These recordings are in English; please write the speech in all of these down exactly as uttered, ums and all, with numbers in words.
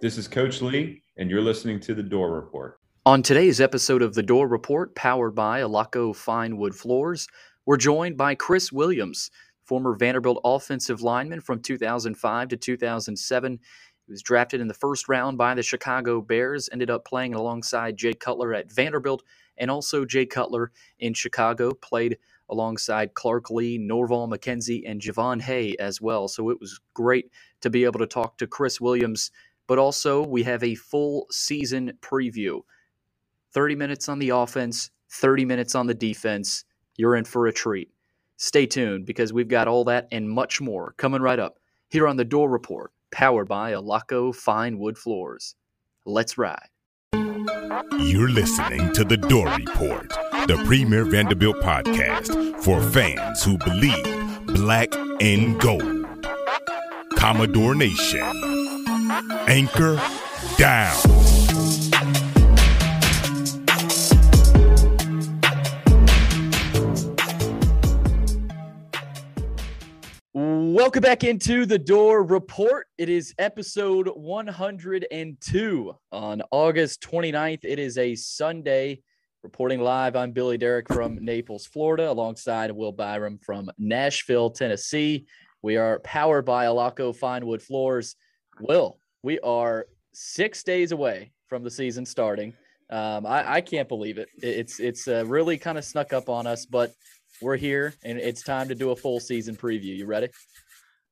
This is Coach Lee, and you're listening to The Dore Report. On today's episode of The Dore Report, powered by Allaco Fine Wood Floors, we're joined by Chris Williams, former Vanderbilt offensive lineman from two thousand five to two thousand seven. He was drafted in the first round by the Chicago Bears, ended up playing alongside Jay Cutler at Vanderbilt, and also Jay Cutler in Chicago, played alongside Clark Lee, Norval McKenzie, and Javon Hay as well. So it was great to be able to talk to Chris Williams. But also, we have a full season preview. thirty minutes on the offense, thirty minutes on the defense. You're in for a treat. Stay tuned, because we've got all that and much more coming right up here on The Dore Report, powered by Allaco Fine Wood Floors. Let's ride. You're listening to The Dore Report, the premier Vanderbilt podcast for fans who believe black and gold. Commodore Nation. Anchor down. Welcome back into The Dore Report. It is episode one hundred two on August twenty-ninth. It is a Sunday. Reporting live, I'm Billy Derrick from Naples, Florida, alongside Will Byram from Nashville, Tennessee. We are powered by Allaco Fine Wood Floors. Will, we are six days away from the season starting. Um, I, I can't believe it. It's it's uh, really kind of snuck up on us, but we're here, and it's time to do a full season preview. You ready?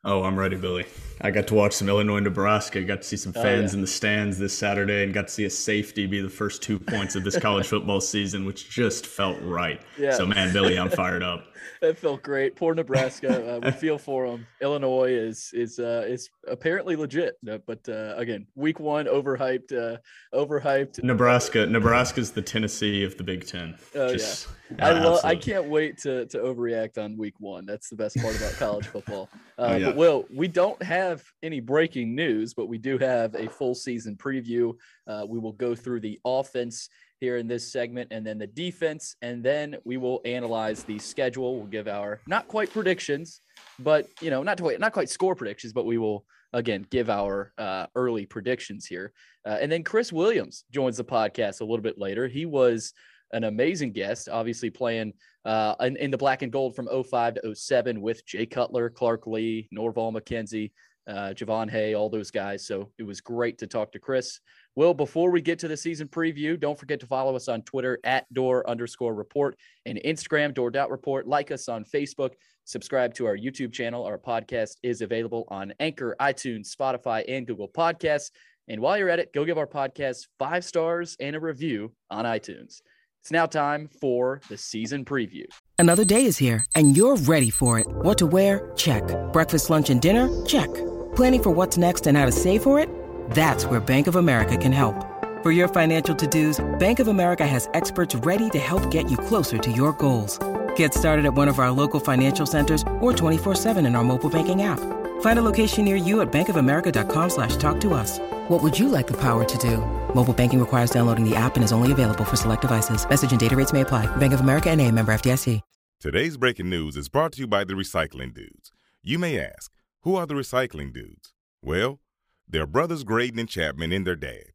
Oh, I'm ready, Billy. I got to watch some Illinois-Nebraska. Got to see some fans oh, yeah. in the stands this Saturday, and got to see a safety be the first two points of this college football season, which just felt right. Yeah. So, man, Billy, I'm fired up. That felt great. Poor Nebraska. Uh, we feel for them. Illinois is is uh, is apparently legit, but uh, again, week one overhyped, uh, overhyped. Nebraska, Nebraska's the Tennessee of the Big Ten. Oh just, yeah, I uh, love. I can't wait to to overreact on week one. That's the best part about college football. Uh, oh, yeah. Well, we don't have any breaking news, but we do have a full season preview. Uh, we will go through the offense here in this segment, and then the defense, and then we will analyze the schedule. We'll give our not quite predictions, but you know, not to, not quite score predictions, but we will again give our uh, early predictions here. Uh, and then Chris Williams joins the podcast a little bit later. He was an amazing guest, obviously playing uh, in, in the black and gold from oh five to oh seven with Jay Cutler, Clark Lee, Norval McKenzie, uh, Javon Hay, all those guys. So it was great to talk to Chris. Well, before we get to the season preview, don't forget to follow us on Twitter at Dore underscore report and Instagram, Dore dot report. Like us on Facebook. Subscribe to our YouTube channel. Our podcast is available on Anchor, iTunes, Spotify, and Google Podcasts. And while you're at it, go give our podcast five stars and a review on iTunes. It's now time for the season preview. Another day is here, and you're ready for it. What to wear? Check. Breakfast, lunch, and dinner? Check. Planning for what's next and how to save for it? That's where Bank of America can help. For your financial to-dos, Bank of America has experts ready to help get you closer to your goals. Get started at one of our local financial centers or twenty-four seven in our mobile banking app. Find a location near you at bankofamerica.com slash talk to us. What would you like the power to do? Mobile banking requires downloading the app and is only available for select devices. Message and data rates may apply. Bank of America N A, member F D I C. Today's breaking news is brought to you by the Recycling Dudes. You may ask, who are the Recycling Dudes? Well, they're brothers Graydon and Chapman and their dad.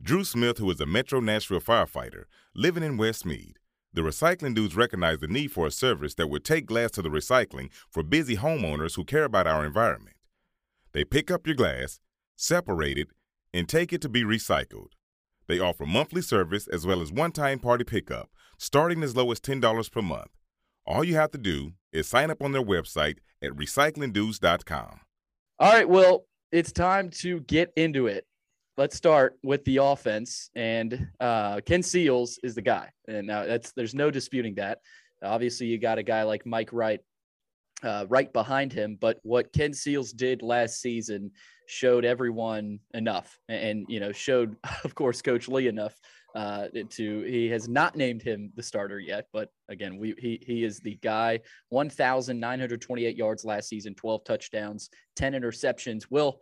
Drew Smith, who is a Metro Nashville firefighter living in Westmead. The Recycling Dudes recognize the need for a service that would take glass to the recycling for busy homeowners who care about our environment. They pick up your glass, separate it, and take it to be recycled. They offer monthly service as well as one-time party pickup, starting as low as ten dollars per month. All you have to do is sign up on their website at recycling dudes dot com. All right, well, it's time to get into it. Let's start with the offense, and uh, Ken Seals is the guy, and now that's there's no disputing that. Obviously, you got a guy like Mike Wright uh, right behind him, but what Ken Seals did last season showed everyone enough, and you know showed, of course, Coach Lee enough uh, to he has not named him the starter yet, but again, we he he is the guy. one thousand nine hundred twenty-eight yards last season, twelve touchdowns, ten interceptions. Will,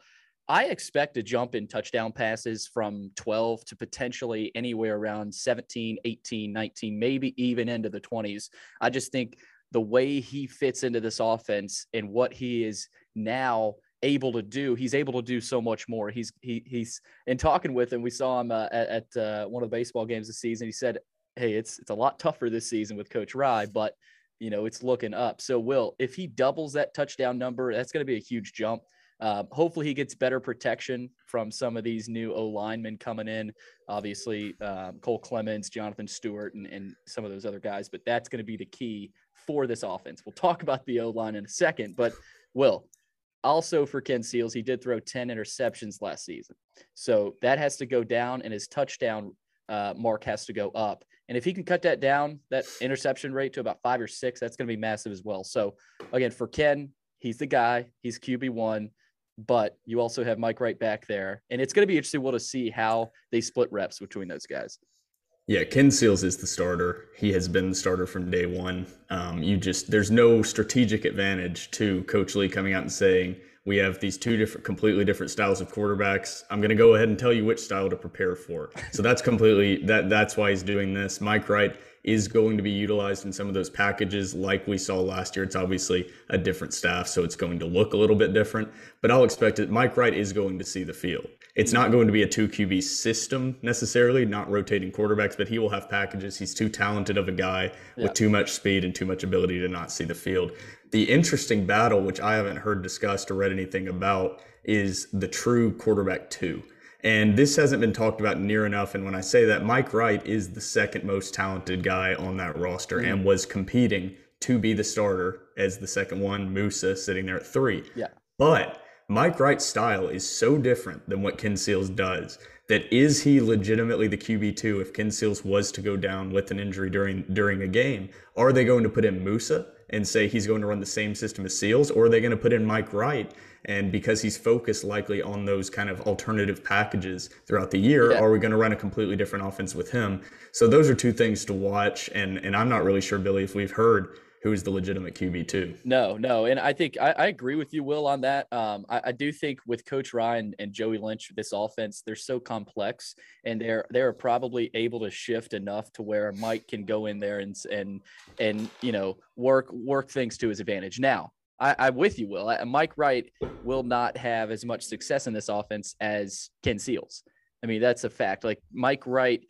I expect a jump in touchdown passes from twelve to potentially anywhere around seventeen, eighteen, nineteen, maybe even into the twenties. I just think the way he fits into this offense and what he is now able to do. He's able to do so much more. He's he he's in talking with him. We saw him uh, at, at uh, one of the baseball games this season. He said, "Hey, it's it's a lot tougher this season with Coach Rye, but you know it's looking up." So, Will, if he doubles that touchdown number, that's going to be a huge jump. Uh, hopefully, he gets better protection from some of these new O linemen coming in. Obviously, um, Cole Clemens, Jonathan Stewart, and, and some of those other guys. But that's going to be the key for this offense. We'll talk about the O line in a second. But Will, also for Ken Seals, he did throw ten interceptions last season, so that has to go down, and his touchdown uh, mark has to go up. And if he can cut that down, that interception rate to about five or six, that's going to be massive as well. So again, for Ken, he's the guy. He's Q B one. But you also have Mike Wright back there. And it's going to be interesting well, to see how they split reps between those guys. Yeah, Ken Seals is the starter. He has been the starter from day one. Um, you just there's no strategic advantage to Coach Lee coming out and saying, we have these two different, completely different styles of quarterbacks. I'm going to go ahead and tell you which style to prepare for. So that's completely that. That's why he's doing this. Mike Wright is going to be utilized in some of those packages like we saw last year. It's obviously a different staff, so it's going to look a little bit different, but I'll expect it. Mike Wright is going to see the field. It's not going to be a two Q B system necessarily, not rotating quarterbacks, but he will have packages. He's too talented of a guy yeah. with too much speed and too much ability to not see the field. The interesting battle, which I haven't heard discussed or read anything about, is the true quarterback two. And this hasn't been talked about near enough. And when I say that, Mike Wright is the second most talented guy on that roster mm-hmm. and was competing to be the starter as the second one, Musa, sitting there at three. Yeah. But Mike Wright's style is so different than what Ken Seals does that is he legitimately the Q B two if Ken Seals was to go down with an injury during during a game? Are they going to put in Musa and say he's going to run the same system as Seals, or are they going to put in Mike Wright? And because he's focused likely on those kind of alternative packages throughout the year, yeah. are we going to run a completely different offense with him? So those are two things to watch. And and I'm not really sure, Billy, if we've heard who is the legitimate Q B two. No, no. And I think I, I agree with you, Will, on that. Um, I, I do think with Coach Ryan and Joey Lynch, this offense, they're so complex and they're, they're probably able to shift enough to where Mike can go in there and, and, and, you know, work, work things to his advantage. Now, I, I'm with you, Will. I, Mike Wright will not have as much success in this offense as Ken Seals. I mean, that's a fact. Like Mike Wright,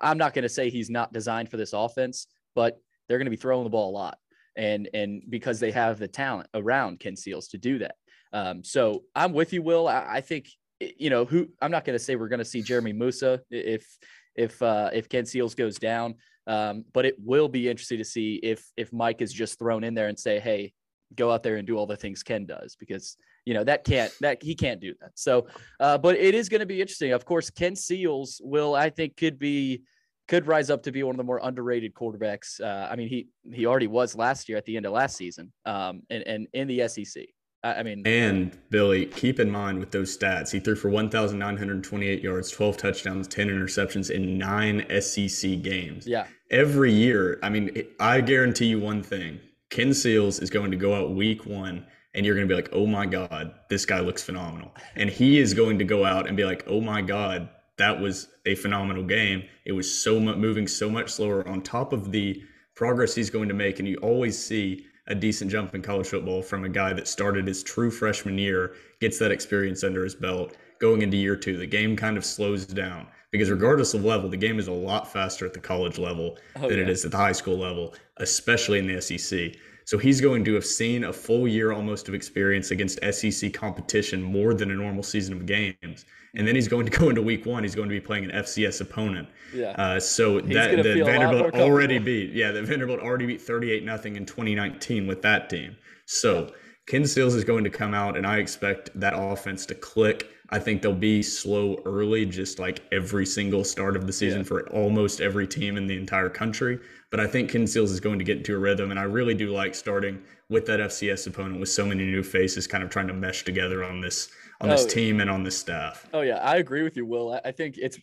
I'm not going to say he's not designed for this offense, but they're going to be throwing the ball a lot. And and because they have the talent around Ken Seals to do that. Um, so I'm with you, Will. I, I think, you know, who I'm not going to say we're going to see Jeremy Musa if if uh, if Ken Seals goes down. Um, but it will be interesting to see if if Mike is just thrown in there and say, hey, go out there and do all the things Ken does, because, you know, that can't that he can't do that. So uh, but it is going to be interesting. Of course, Ken Seals will, I think, could be. could rise up to be one of the more underrated quarterbacks. Uh, I mean, he, he already was last year at the end of last season um, and, and in the S E C. I, I mean, and Billy, keep in mind with those stats, he threw for one thousand nine hundred twenty-eight yards, twelve touchdowns, ten interceptions in nine S E C games. Yeah. Every year. I mean, I guarantee you one thing, Ken Seals is going to go out week one and you're going to be like, oh my God, this guy looks phenomenal. And he is going to go out and be like, oh my God, that was a phenomenal game. It was so much moving so much slower on top of the progress he's going to make. And you always see a decent jump in college football from a guy that started his true freshman year, gets that experience under his belt. Going into year two, the game kind of slows down because regardless of level, the game is a lot faster at the college level oh, than yeah. it is at the high school level, especially in the S E C. So he's going to have seen a full year almost of experience against S E C competition more than a normal season of games. And then he's going to go into week one. He's going to be playing an F C S opponent. Yeah. Uh, so he's that, that Vanderbilt already beat. Yeah, that Vanderbilt already beat thirty-eight nothing in twenty nineteen with that team. So yeah. Ken Seals is going to come out, and I expect that offense to click. I think they'll be slow early, just like every single start of the season yeah. for almost every team in the entire country. But I think Ken Seals is going to get into a rhythm, and I really do like starting with that F C S opponent with so many new faces kind of trying to mesh together on this on oh, this team and on this staff. Oh, yeah. I agree with you, Will. I think it's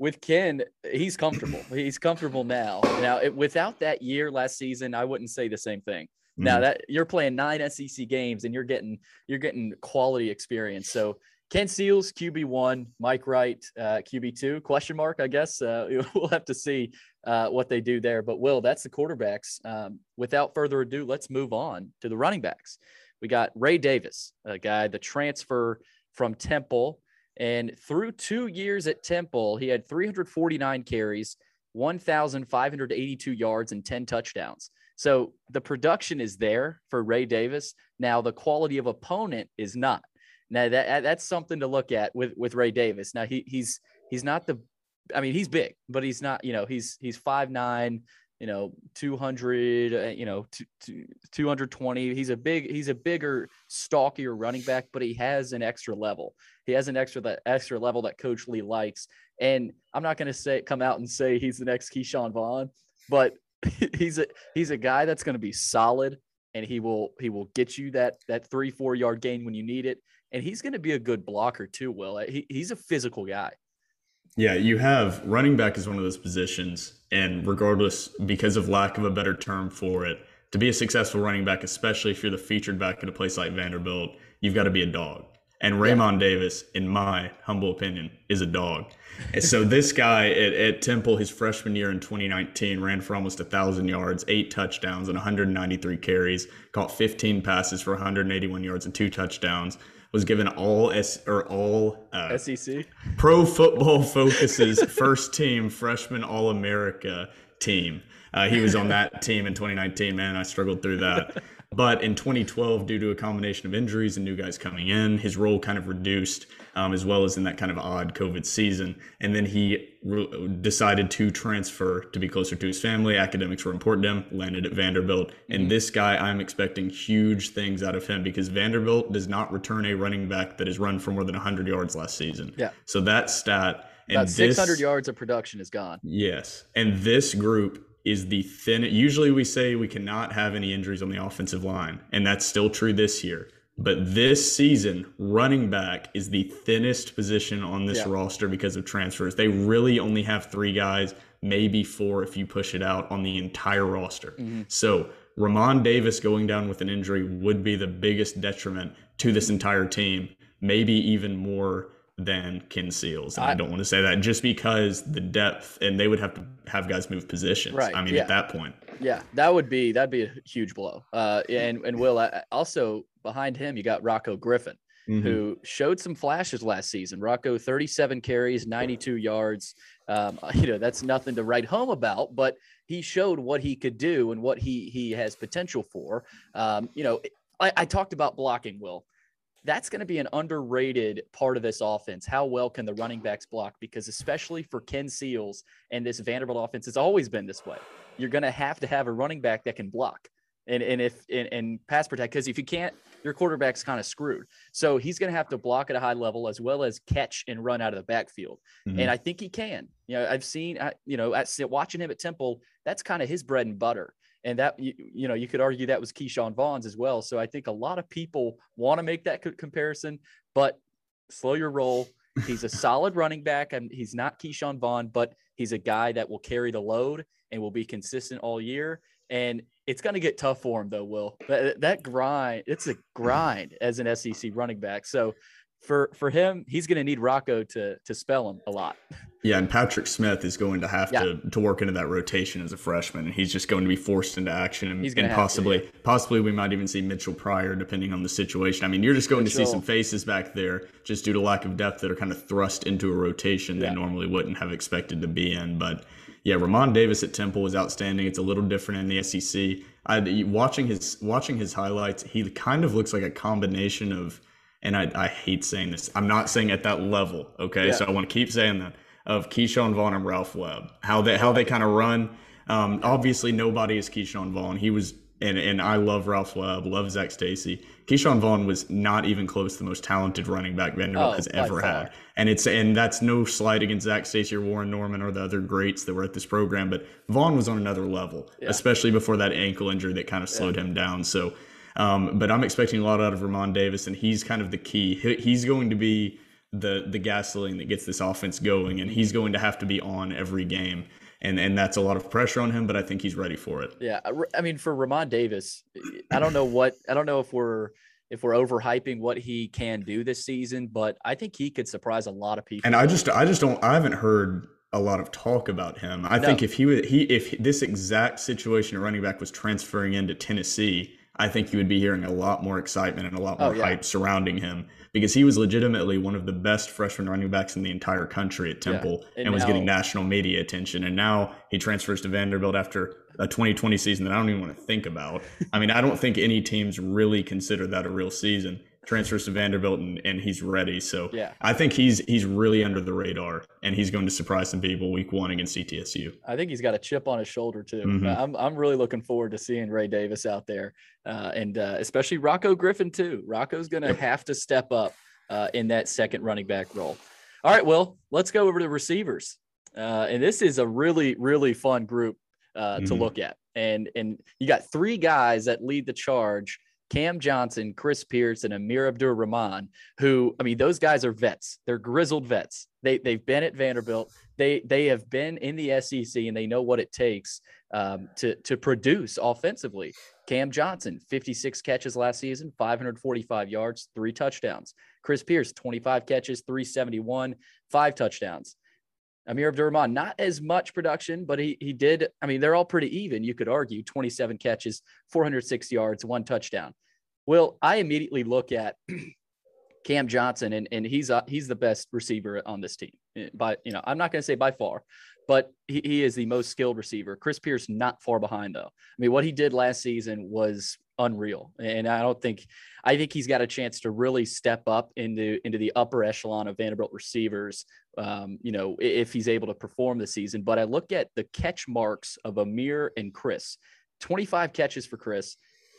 with Ken, he's comfortable. he's comfortable now. Now, it, without that year last season, I wouldn't say the same thing. Now that you're playing nine S E C games and you're getting you're getting quality experience. So Ken Seals Q B one, Mike Wright uh, Q B two question mark I guess uh, we'll have to see uh, what they do there. But Will, that's the quarterbacks. Um, without further ado, let's move on to the running backs. We got Ray Davis, a guy, the transfer from Temple. And through two years at Temple, he had three hundred forty-nine carries, one thousand five hundred eighty-two yards, and ten touchdowns. So the production is there for Ray Davis. Now, the quality of opponent is not. Now, that that's something to look at with, with Ray Davis. Now, he he's he's not the – I mean, he's big, but he's not – you know, he's he's five nine, you know, two hundred, you know, two twenty. He's a big, he's a bigger, stalkier running back, but he has an extra level. He has an extra, that extra level that Coach Lee likes. And I'm not going to say, come out and say he's the next Keyshawn Vaughn, but he's a, he's a guy that's going to be solid, and he will, he will get you that, that three, four yard gain when you need it. And he's going to be a good blocker too. Will, he, he's a physical guy. Yeah, you have running back is one of those positions, and regardless, because of lack of a better term for it, to be a successful running back, especially if you're the featured back at a place like Vanderbilt, you've got to be a dog. And Raymond yeah. Davis, in my humble opinion, is a dog. And so this guy at, at Temple, his freshman year in twenty nineteen, ran for almost one thousand yards, eight touchdowns, and one hundred ninety-three carries, caught fifteen passes for one hundred eighty-one yards and two touchdowns. Was given all S or all uh, S E C Pro Football Focus's first team freshman All America team. Uh, he was on that team in twenty nineteen. Man, I struggled through that. But in twenty twelve, due to a combination of injuries and new guys coming in, his role kind of reduced, um, as well as in that kind of odd COVID season. And then he re- decided to transfer to be closer to his family. Academics were important to him, landed at Vanderbilt. Mm-hmm. And this guy, I'm expecting huge things out of him, because Vanderbilt does not return a running back that has run for more than one hundred yards last season. Yeah. So that stat. And about six hundred this, yards of production is gone. Yes. And this group is the thin. Usually we say we cannot have any injuries on the offensive line, and that's still true this year. But this season, running back is the thinnest position on this yeah. roster because of transfers. They really only have three guys, maybe four if you push it out, on the entire roster. Mm-hmm. So Ramon Davis going down with an injury would be the biggest detriment to this entire team, maybe even more than Ken Seals. And I, I don't want to say that just because the depth, and they would have to have guys move positions. Right. I mean, yeah. at that point. Yeah, that would be, that'd be a huge blow. Uh, and, and Will, I, also behind him, you got Rocco Griffin, mm-hmm. who showed some flashes last season. Rocco, thirty-seven carries, ninety-two yards. Um, you know, that's nothing to write home about, but he showed what he could do and what he, he has potential for. Um, you know, I, I talked about blocking, Will. That's going to be an underrated part of this offense. How well can the running backs block? Because especially for Ken Seals and this Vanderbilt offense, it's always been this way. You're going to have to have a running back that can block and and if and, and pass protect, because if you can't, your quarterback's kind of screwed. So he's going to have to block at a high level as well as catch and run out of the backfield. Mm-hmm. And I think he can. You know, I've seen, you know, watching him at Temple, that's kind of his bread and butter. And that, you, you know, you could argue that was Keyshawn Vaughn's as well. So I think a lot of people want to make that co- comparison, but slow your roll. He's a solid running back, and he's not Keyshawn Vaughn, but he's a guy that will carry the load and will be consistent all year. And it's going to get tough for him though, Will. That, that grind, it's a grind as an S E C running back. So for, for him, he's going to need Rocco to, to spell him a lot. Yeah, and Patrick Smith is going to have yeah. to, to work into that rotation as a freshman, and he's just going to be forced into action. And, and possibly to, yeah. possibly we might even see Mitchell Pryor, depending on the situation. I mean, you're just going Mitchell. to see some faces back there just due to lack of depth that are kind of thrust into a rotation yeah. they normally wouldn't have expected to be in. But yeah, Ramon Davis at Temple was outstanding. It's a little different in the S E C. I, watching his watching his highlights, he kind of looks like a combination of, and I, I hate saying this, I'm not saying at that level, okay? Yeah. So I want to keep saying that, of Keyshawn Vaughn and Ralph Webb, how they how they kind of run. Um, obviously, nobody is Keyshawn Vaughn. He was, and, and I love Ralph Webb, love Zach Stacy. Keyshawn Vaughn was not even close to the most talented running back Vanderbilt oh, has ever had. And it's and that's no slight against Zach Stacy or Warren Norman or the other greats that were at this program, but Vaughn was on another level, yeah. especially before that ankle injury that kind of slowed yeah. him down. So, um, but I'm expecting a lot out of Ramon Davis, and he's kind of the key. He, he's going to be the the gasoline that gets this offense going, and he's going to have to be on every game, and and that's a lot of pressure on him, but I think he's ready for it. Yeah, I mean, for Ramon Davis, I don't know what I don't know if we're if we're overhyping what he can do this season, but I think he could surprise a lot of people. And I just I just don't I haven't heard a lot of talk about him. I no. think if he was he if this exact situation a running back was transferring into Tennessee, I think you would be hearing a lot more excitement and a lot more oh, yeah. hype surrounding him, because he was legitimately one of the best freshman running backs in the entire country at Temple, yeah. and, and was now, getting national media attention. And now he transfers to Vanderbilt after a twenty twenty season that I don't even want to think about. I mean, I don't think any teams really consider that a real season. Transfers to Vanderbilt and, and he's ready. So yeah. I think he's he's really under the radar, and he's going to surprise some people week one against C T S U. I think he's got a chip on his shoulder too. Mm-hmm. I'm I'm really looking forward to seeing Ray Davis out there, uh, and uh, especially Rocco Griffin too. Rocco's going to yep. have to step up uh, in that second running back role. All right, well, let's go over to receivers, uh, and this is a really really fun group uh, mm-hmm. to look at, and and you got three guys that lead the charge. Cam Johnson, Chris Pierce, and Amir Abdur-Rahman, who, I mean, those guys are vets. They're grizzled vets. They, they've been at Vanderbilt. They they have been in the S E C, and they know what it takes um, to, to produce offensively. Cam Johnson, fifty-six catches last season, five forty-five yards, three touchdowns. Chris Pierce, twenty-five catches, three seventy-one, five touchdowns. Amir Abdur-Rahman, not as much production, but he he did. I mean, they're all pretty even, you could argue. twenty-seven catches, four oh six yards, one touchdown. Well, I immediately look at Cam Johnson, and and he's uh, he's the best receiver on this team. By you know, I'm not going to say by far, but he, he is the most skilled receiver. Chris Pierce, not far behind though. I mean, what he did last season was unreal, and I don't think I think he's got a chance to really step up into into the upper echelon of Vanderbilt receivers. Um, you know, if he's able to perform this season. But I look at the catch marks of Amir and Chris. twenty-five catches for Chris,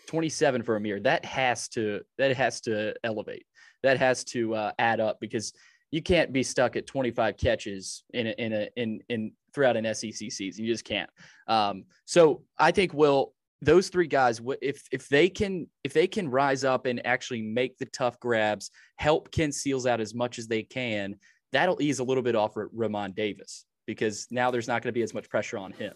twenty-seven for Amir. That has to that has to elevate. That has to uh, add up, because you can't be stuck at twenty-five catches in a, in a, in in throughout an S E C season. You just can't. Um, so I think we'll. Those three guys, if if they can if they can rise up and actually make the tough grabs, help Ken Seals out as much as they can, that'll ease a little bit off Ramon Davis, because now there's not going to be as much pressure on him.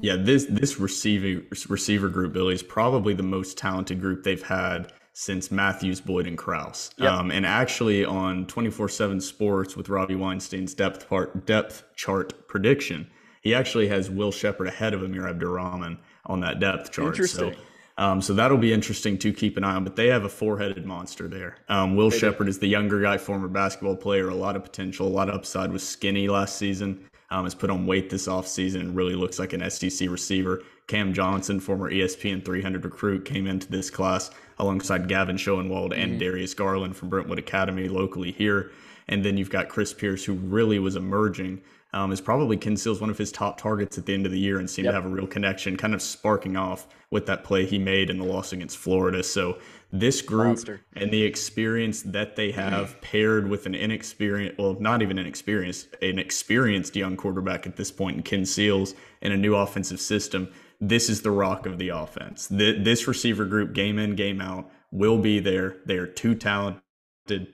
Yeah, this this receiving receiver group, Billy, is probably the most talented group they've had since Matthews, Boyd, and Krause. Yep. Um, and actually on twenty-four seven Sports with Robbie Weinstein's depth part depth chart prediction, he actually has Will Shepard ahead of Amir Abdur-Rahman on that depth chart. So, um, so that'll be interesting to keep an eye on, but they have a four-headed monster there. Um, Will Shepard is the younger guy, former basketball player, a lot of potential, a lot of upside, was skinny last season, um, has put on weight this offseason and really looks like an S E C receiver. Cam Johnson, former E S P N three hundred recruit, came into this class alongside Gavin Schoenwald and mm-hmm. Darius Garland from Brentwood Academy locally here. And then you've got Chris Pierce, who really was emerging. Um, is probably Ken Seals one of his top targets at the end of the year, and seemed yep. to have a real connection, kind of sparking off with that play he made in the loss against Florida. So this group Monster. And the experience that they have mm-hmm. paired with an inexperienced, well, not even inexperienced, an experienced young quarterback at this point in Ken Seals and a new offensive system, this is the rock of the offense. The, this receiver group, game in, game out, will be there. They are too talented,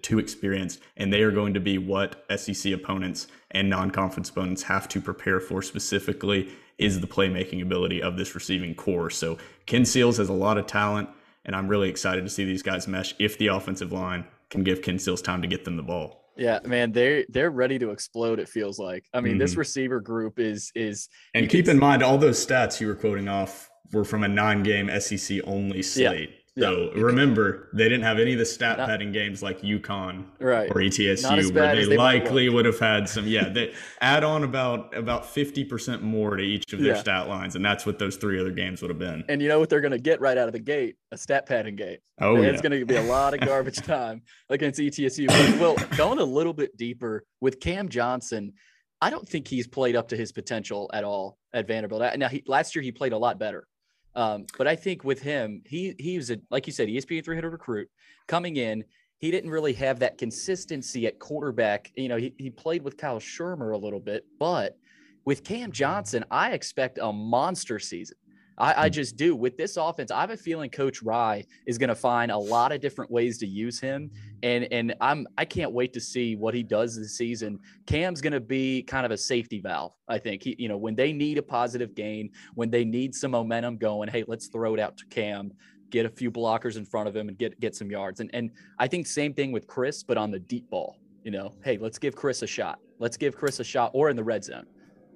too experienced, and they are going to be what S E C opponents and non-conference opponents have to prepare for. Specifically is the playmaking ability of this receiving core. So Ken Seals has a lot of talent, and I'm really excited to see these guys mesh if the offensive line can give Ken Seals time to get them the ball. Yeah, man, they they're ready to explode, it feels like. I mean, mm-hmm. this receiver group is is and keep in mind all those stats you were quoting off were from a nine-game S E C only slate. Yeah. So yeah. remember, they didn't have any of the stat not, padding games like UConn right. or E T S U, where they, they likely would have had some. Yeah, they add on about about fifty percent more to each of their yeah. stat lines, and that's what those three other games would have been. And you know what they're going to get right out of the gate? A stat padding game. Oh, and yeah. it's going to be a lot of garbage time against E T S U. But, well, going a little bit deeper with Cam Johnson, I don't think he's played up to his potential at all at Vanderbilt. Now, he, last year he played a lot better. Um, but I think with him, he he was, a, like you said, E S P N three hundred recruit coming in. He didn't really have that consistency at quarterback. You know, he, he played with Kyle Schirmer a little bit, but with Cam Johnson, I expect a monster season. I, I just do. With this offense, I have a feeling Coach Rye is going to find a lot of different ways to use him, and and I'm I can't wait to see what he does this season. Cam's going to be kind of a safety valve, I think. He, you know, when they need a positive gain, when they need some momentum going, hey, let's throw it out to Cam, get a few blockers in front of him, and get get some yards. And and I think same thing with Chris, but on the deep ball. You know, hey, let's give Chris a shot. Let's give Chris a shot, or in the red zone.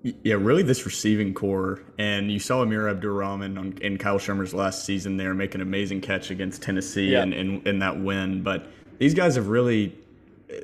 Yeah, really this receiving core. And you saw Amir Abdur-Rahman on, in Kyle Schermer's last season there make an amazing catch against Tennessee yeah. and in, in that win. But these guys have really,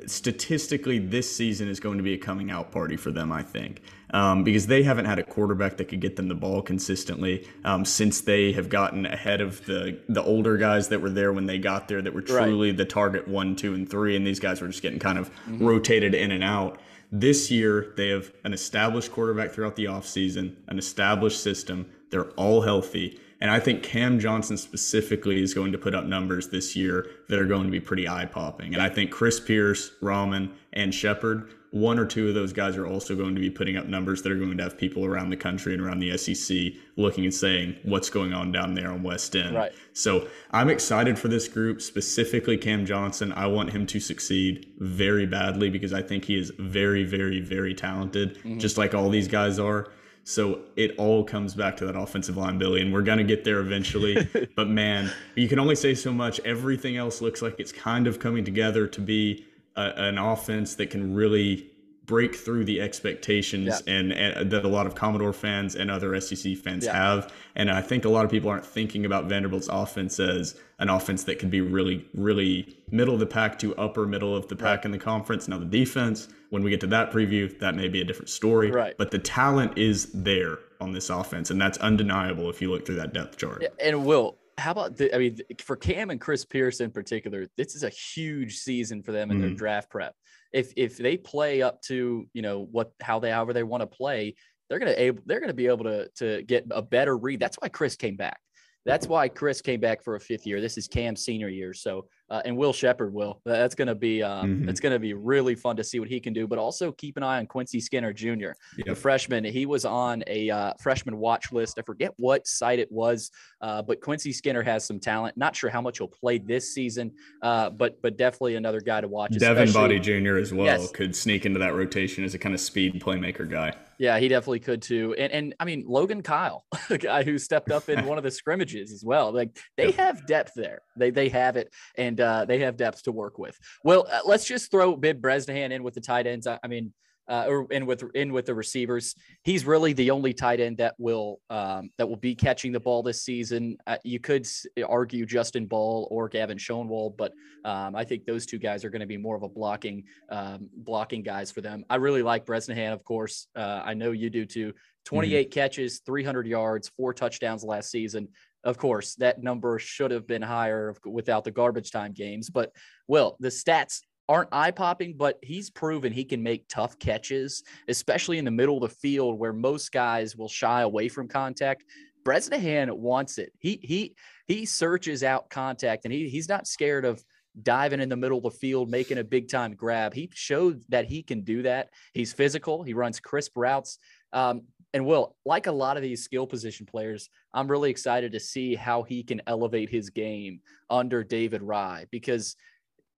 statistically, this season is going to be a coming out party for them, I think, um, because they haven't had a quarterback that could get them the ball consistently um, since they have gotten ahead of the, the older guys that were there when they got there that were truly right. the target one, two, and three. And these guys were just getting kind of mm-hmm. rotated in and out. This year, they have an established quarterback throughout the offseason, an established system. They're all healthy. And I think Cam Johnson specifically is going to put up numbers this year that are going to be pretty eye-popping. And I think Chris Pierce, Rahman, and Shepard, one or two of those guys are also going to be putting up numbers that are going to have people around the country and around the S E C looking and saying, what's going on down there on West End? Right. So I'm excited for this group, specifically Cam Johnson. I want him to succeed very badly because I think he is very, very, very talented, mm-hmm. just like all these guys are. So it all comes back to that offensive line, Billy, and we're going to get there eventually. But, man, you can only say so much. Everything else looks like it's kind of coming together to be a, an offense that can really break through the expectations yeah. and, and that a lot of Commodore fans and other S E C fans yeah. have. And I think a lot of people aren't thinking about Vanderbilt's offense as an offense that can be really, really middle of the pack to upper middle of the pack right. in the conference. Now the defense, when we get to that preview, that may be a different story, right. but the talent is there on this offense. And that's undeniable if you look through that depth chart. Yeah, and Will, how about, the, I mean, for Cam and Chris Pierce in particular, this is a huge season for them in mm-hmm. their draft prep. If if they play up to, you know, what, how they, however they want to play, they're going to able, they're going to be able to, to get a better read. That's why Chris came back. That's why Chris came back for a fifth year. This is Cam's senior year. So, uh, and Will Shepard will, that's going to be, um, mm-hmm. it's going to be really fun to see what he can do, but also keep an eye on Quincy Skinner Junior, yep. the freshman. He was on a uh, freshman watch list. I forget what site it was, uh, but Quincy Skinner has some talent. Not sure how much he'll play this season, uh, but but definitely another guy to watch. Devin Body Junior as well yes. could sneak into that rotation as a kind of speed playmaker guy. Yeah, he definitely could too. And and I mean, Logan Kyle, the guy who stepped up in one of the scrimmages as well. Like they have depth there. They they have it, and uh, they have depth to work with. Well, uh, let's just throw Ben Bresnahan in with the tight ends. I, I mean, uh, or in with in with the receivers. He's really the only tight end that will um, that will be catching the ball this season. Uh, you could argue Justin Ball or Gavin Schoenwald, but um, I think those two guys are going to be more of a blocking um, blocking guys for them. I really like Bresnahan, of course. Uh, I know you do too. twenty-eight mm-hmm. catches, three hundred yards, four touchdowns last season. Of course, that number should have been higher without the garbage time games. But, well, the stats aren't eye-popping, but he's proven he can make tough catches, especially in the middle of the field where most guys will shy away from contact. Bresnahan wants it. He he he searches out contact, and he he's not scared of diving in the middle of the field, making a big-time grab. He showed that he can do that. He's physical. He runs crisp routes. Um, and, Will, like a lot of these skill position players, I'm really excited to see how he can elevate his game under David Rye, because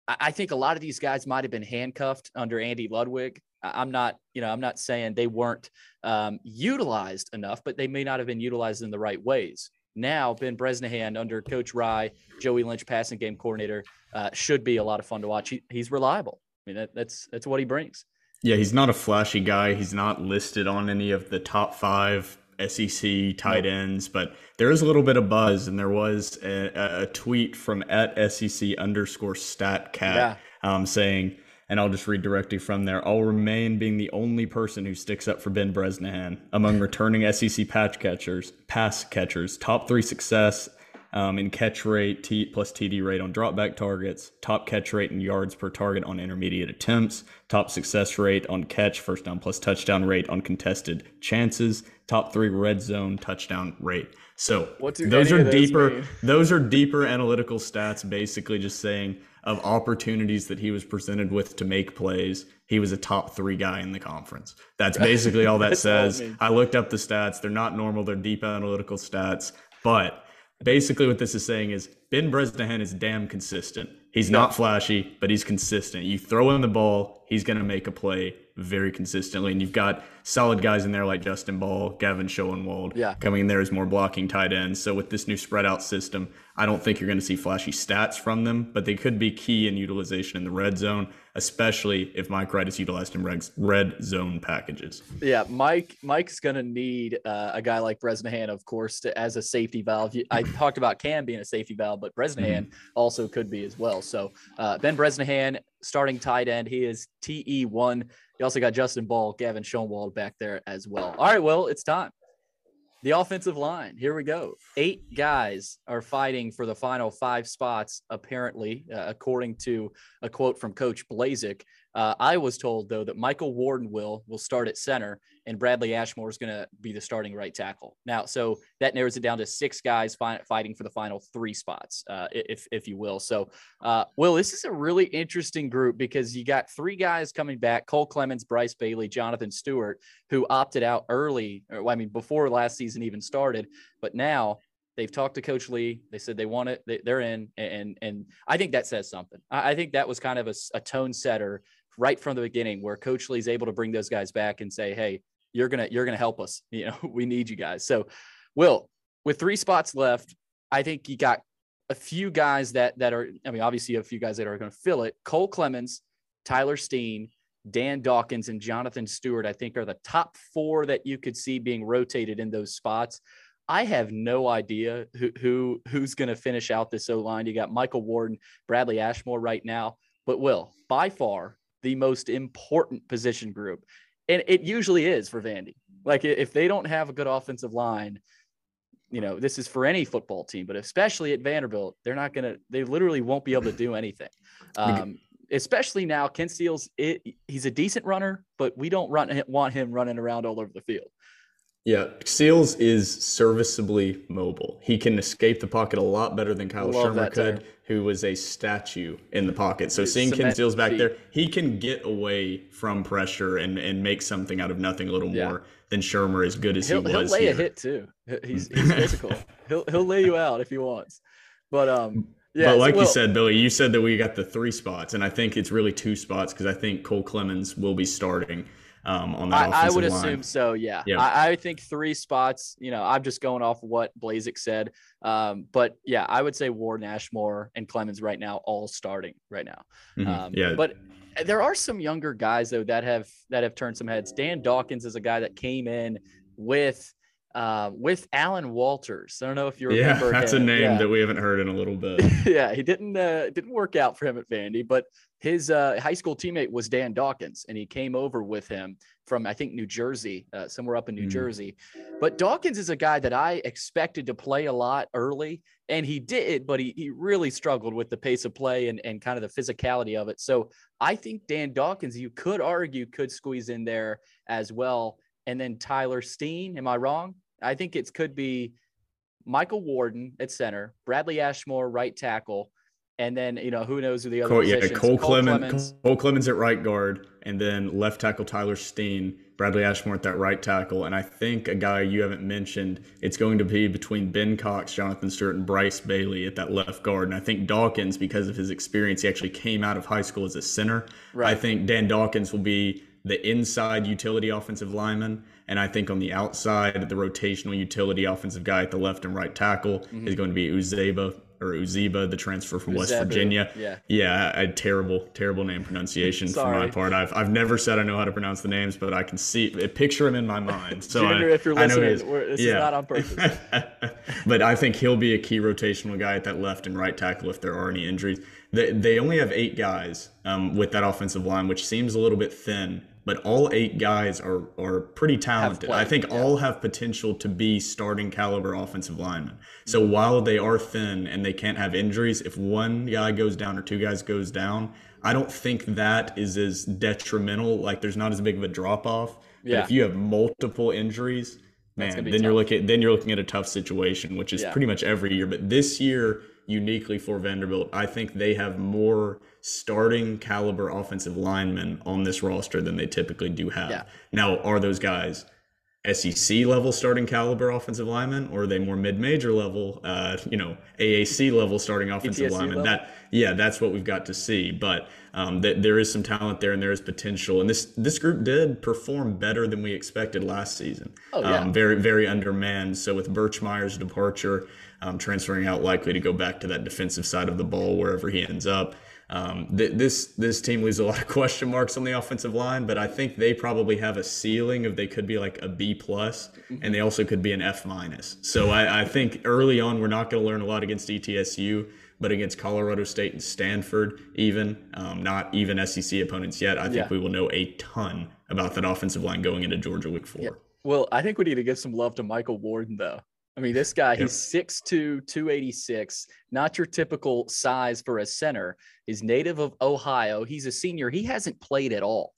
I think a lot of these guys might have been handcuffed under Andy Ludwig. I'm not, you know, I'm not saying they weren't um, utilized enough, but they may not have been utilized in the right ways. Now, Ben Bresnahan under Coach Rye, Joey Lynch, passing game coordinator, uh, should be a lot of fun to watch. He, he's reliable. I mean, that, that's that's what he brings. Yeah, he's not a flashy guy. He's not listed on any of the top five S E C tight ends, but there is a little bit of buzz, and there was a, a tweet from at S E C underscore stat cat yeah. um, saying, and I'll just read directly from there, I'll remain being the only person who sticks up for Ben Bresnahan among returning S E C patch catchers, pass catchers, top three success Um, in catch rate, T plus T D rate on dropback targets, top catch rate in yards per target on intermediate attempts, top success rate on catch, first down plus touchdown rate on contested chances, top three red zone touchdown rate. So those are deeper, mean? those are deeper analytical stats, basically just saying of opportunities that he was presented with to make plays, he was a top three guy in the conference. That's basically all that says. I, I looked up the stats. They're not normal. They're deep analytical stats, but basically what this is saying is Ben Bresnahan is damn consistent. He's not flashy, but he's consistent. You throw him the ball, he's going to make a play very consistently. And you've got solid guys in there like Justin Ball, Gavin Schoenwald yeah. coming in there as more blocking tight ends. So with this new spread out system, I don't think you're going to see flashy stats from them, but they could be key in utilization in the red zone. especially if Mike Wright is utilized in red zone packages. Yeah, Mike Mike's going to need uh, a guy like Bresnahan, of course, to, as a safety valve. I talked about Cam being a safety valve, but Bresnahan mm-hmm. also could be as well. So uh, Ben Bresnahan, starting tight end, he is T E one. You also got Justin Ball, Gavin Schoenwald back there as well. All right, well, it's time. The offensive line, here we go. Eight guys are fighting for the final five spots, apparently, uh, according to a quote from Coach Blazek. Uh, I was told, though, that Michael Warden will will start at center, and Bradley Ashmore is going to be the starting right tackle. Now, so that narrows it down to six guys fi- fighting for the final three spots, uh, if if you will. So, uh, Will, this is a really interesting group because you got three guys coming back: Cole Clemens, Bryce Bailey, Jonathan Stewart, who opted out early. Or, I mean, before last season even started, but now they've talked to Coach Lee. They said they want it. They, they're in, and and I think that says something. I, I think that was kind of a, a tone setter right from the beginning, where Coach Lee's able to bring those guys back and say, "Hey, you're gonna you're gonna help us. You know, we need you guys." So, Will, with three spots left, I think you got a few guys that that are. I mean, obviously, a few guys that are going to fill it. Cole Clemens, Tyler Steen, Dan Dawkins, and Jonathan Stewart, I think, are the top four that you could see being rotated in those spots. I have no idea who, who who's going to finish out this O-line. You got Michael Warden, Bradley Ashmore right now, but Will, by far the most important position group. And it usually is for Vandy. Like if they don't have a good offensive line, you know, this is for any football team, but especially at Vanderbilt, they're not going to, they literally won't be able to do anything. Um, especially now, Ken Seals, it, he's a decent runner, but we don't run, want him running around all over the field. Yeah, Seals is serviceably mobile. He can escape the pocket a lot better than Kyle Shermer could, who was a statue in the pocket. So seeing Ken Seals back there, he can get away from pressure and, and make something out of nothing a little more than Shermer, as good as he was here. He'll lay a hit too. He's, he's physical. He'll he'll lay you out if he wants. But um, yeah. But like you said, Billy, you said that we got the three spots, and I think it's really two spots because I think Cole Clemens will be starting. Um, on that I, I would line. assume so. Yeah, yeah. I, I think three spots, you know, I'm just going off what Blazek said. Um, but yeah, I would say Warden, Ashmore, and Clemens right now, all starting right now. Mm-hmm. Um, yeah. But there are some younger guys though, that have, that have turned some heads. Dan Dawkins is a guy that came in with, uh, with Alan Walters. I don't know if you remember. Yeah, that's him. a name yeah. that we haven't heard in a little bit. yeah. He didn't, uh, didn't work out for him at Vandy, but his uh, high school teammate was Dan Dawkins, and he came over with him from, I think, New Jersey, uh, somewhere up in New mm. Jersey. But Dawkins is a guy that I expected to play a lot early, and he did, but he, he really struggled with the pace of play and, and kind of the physicality of it. So I think Dan Dawkins, you could argue, could squeeze in there as well. And then Tyler Steen, am I wrong? I think it could be Michael Warden at center, Bradley Ashmore, right tackle, and then, you know, who knows who the other Cole, positions. Yeah, Cole, Cole Clemens, Clemens. Cole Clemens at right guard, and then left tackle Tyler Steen, Bradley Ashmore at that right tackle. And I think a guy you haven't mentioned, it's going to be between Ben Cox, Jonathan Stewart, and Bryce Bailey at that left guard. And I think Dawkins, because of his experience, he actually came out of high school as a center. Right. I think Dan Dawkins will be the inside utility offensive lineman. And I think on the outside, the rotational utility offensive guy at the left and right tackle mm-hmm. is going to be Uzeba. or Uzeba, the transfer from Uzeba, West Virginia. Yeah, yeah, a terrible, terrible name pronunciation for my part. I've I've never said I know how to pronounce the names, but I can see, picture him in my mind. So Junior, I, if you're I listening, know is. this yeah. is not on purpose. But I think he'll be a key rotational guy at that left and right tackle if there are any injuries. They, they only have eight guys um, with that offensive line, which seems a little bit thin, but all eight guys are are pretty talented. Played, I think yeah. all have potential to be starting caliber offensive linemen. So mm-hmm. while they are thin and they can't have injuries, if one guy goes down or two guys goes down, I don't think that is as detrimental. Like there's not as big of a drop off. Yeah. But if you have multiple injuries, man, then tough. you're looking then you're looking at a tough situation, which is yeah. pretty much every year. But this year, uniquely for Vanderbilt, I think they have more starting caliber offensive linemen on this roster than they typically do have. Yeah. Now, are those guys S E C level starting caliber offensive linemen, or are they more mid-major level, uh, you know, A A C level starting offensive linemen? That, yeah, that's what we've got to see. But um, th- there is some talent there, and there is potential. And this this group did perform better than we expected last season. Oh, yeah. um, very, very undermanned. So with Birchmeyer's departure, Um, transferring out, likely to go back to that defensive side of the ball wherever he ends up. Um, th- this this team leaves a lot of question marks on the offensive line, but I think they probably have a ceiling of they could be like a B plus, and they also could be an F minus. So I, I think early on we're not going to learn a lot against E T S U, but against Colorado State and Stanford, even um, not even S E C opponents yet, I think yeah. we will know a ton about that offensive line going into Georgia Week Four. Yeah. Well, I think we need to give some love to Michael Warden, though. I mean, this guy, he's six two, two eighty-six, not your typical size for a center. He's native of Ohio. He's a senior. He hasn't played at all.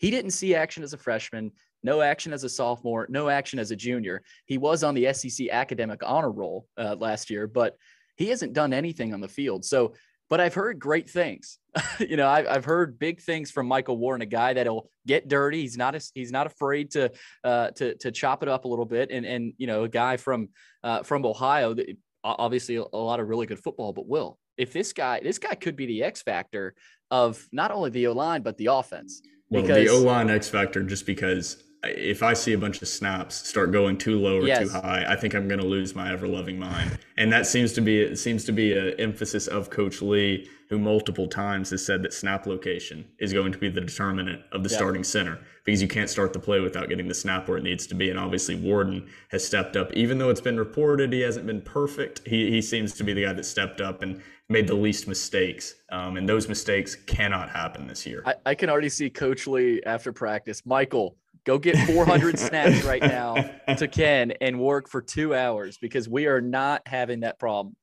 He didn't see action as a freshman, no action as a sophomore, no action as a junior. He was on the S E C academic honor roll uh, last year, but he hasn't done anything on the field. So, but I've heard great things. you know, I've, I've heard big things from Michael Warren, a guy that'll get dirty. He's not, a, he's not afraid to, uh, to, to chop it up a little bit. And, and, you know, a guy from, uh, from Ohio, that obviously a lot of really good football, but Will, if this guy, this guy could be the X factor of not only the O-line, but the offense. Well, because, the O-line X factor, just because if I see a bunch of snaps start going too low or yes. too high, I think I'm going to lose my ever loving mind. And that seems to be, it seems to be an emphasis of Coach Lee, who multiple times has said that snap location is going to be the determinant of the yeah. starting center, because you can't start the play without getting the snap where it needs to be. And obviously Warden has stepped up, even though it's been reported he hasn't been perfect. He, he seems to be the guy that stepped up and made the least mistakes, um, and those mistakes cannot happen this year. I, I can already see Coach Lee after practice, Michael, go get four hundred snaps right now to Ken and work for two hours because we are not having that problem.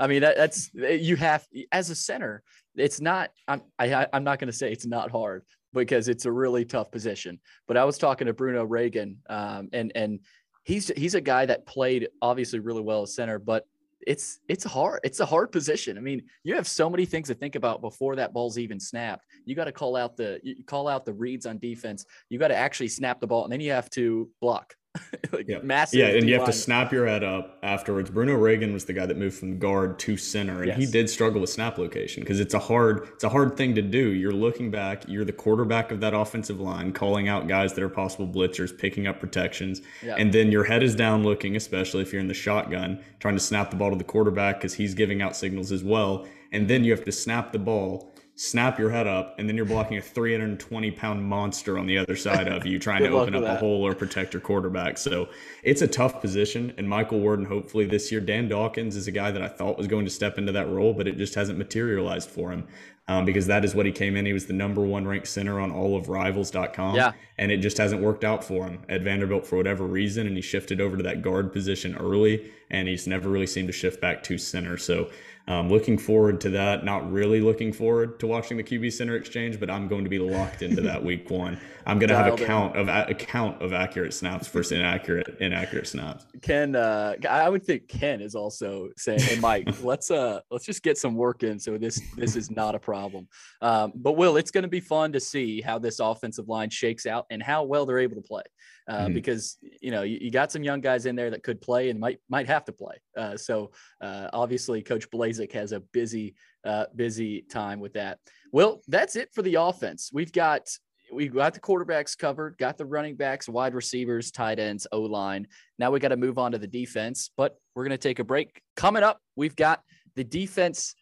I mean, that, that's you have as a center. It's not. I'm. I, I'm not going to say it's not hard because it's a really tough position. But I was talking to Bruno Reagan, um, and and he's he's a guy that played obviously really well as center, but it's it's hard. It's a hard position. I mean, you have so many things to think about before that ball's even snapped. You got to call out the you call out the reads on defense. You got to actually snap the ball, and then you have to block. like yeah. massive. Yeah, and decline. You have to snap your head up afterwards. Bruno Reagan was the guy that moved from guard to center, and yes. he did struggle with snap location because it's a hard it's a hard thing to do. You're looking back, you're the quarterback of that offensive line, calling out guys that are possible blitzers, picking up protections, yeah. and then your head is down looking, especially if you're in the shotgun, trying to snap the ball to the quarterback because he's giving out signals as well. And then you have to snap the ball, snap your head up, and then you're blocking a three hundred twenty pound monster on the other side of you trying to open up a hole or protect your quarterback. So it's a tough position. And Michael Warden, hopefully this year, Dan Dawkins is a guy that I thought was going to step into that role, but it just hasn't materialized for him um, because that is what he came in. He was the number one ranked center on all of rivals dot com. Yeah. And it just hasn't worked out for him at Vanderbilt for whatever reason. And he shifted over to that guard position early, and he's never really seemed to shift back to center. So Um, looking forward to that. Not really looking forward to watching the Q B Center Exchange, but I'm going to be locked into that week one. I'm going to have a count of a count of accurate snaps versus inaccurate inaccurate snaps. Ken, uh, I would think Ken is also saying, "Hey, Mike, let's uh, let's just get some work in, so this this is not a problem." Um, but Will, it's going to be fun to see how this offensive line shakes out and how well they're able to play, uh, mm-hmm. because you know you, you got some young guys in there that could play and might might have to play. Uh, so uh, obviously, Coach Blaze has a busy, uh, busy time with that. Well, that's it for the offense. We've got we've got the quarterbacks covered, got the running backs, wide receivers, tight ends, O-line. Now we got to move on to the defense, but we're going to take a break. Coming up, we've got the defense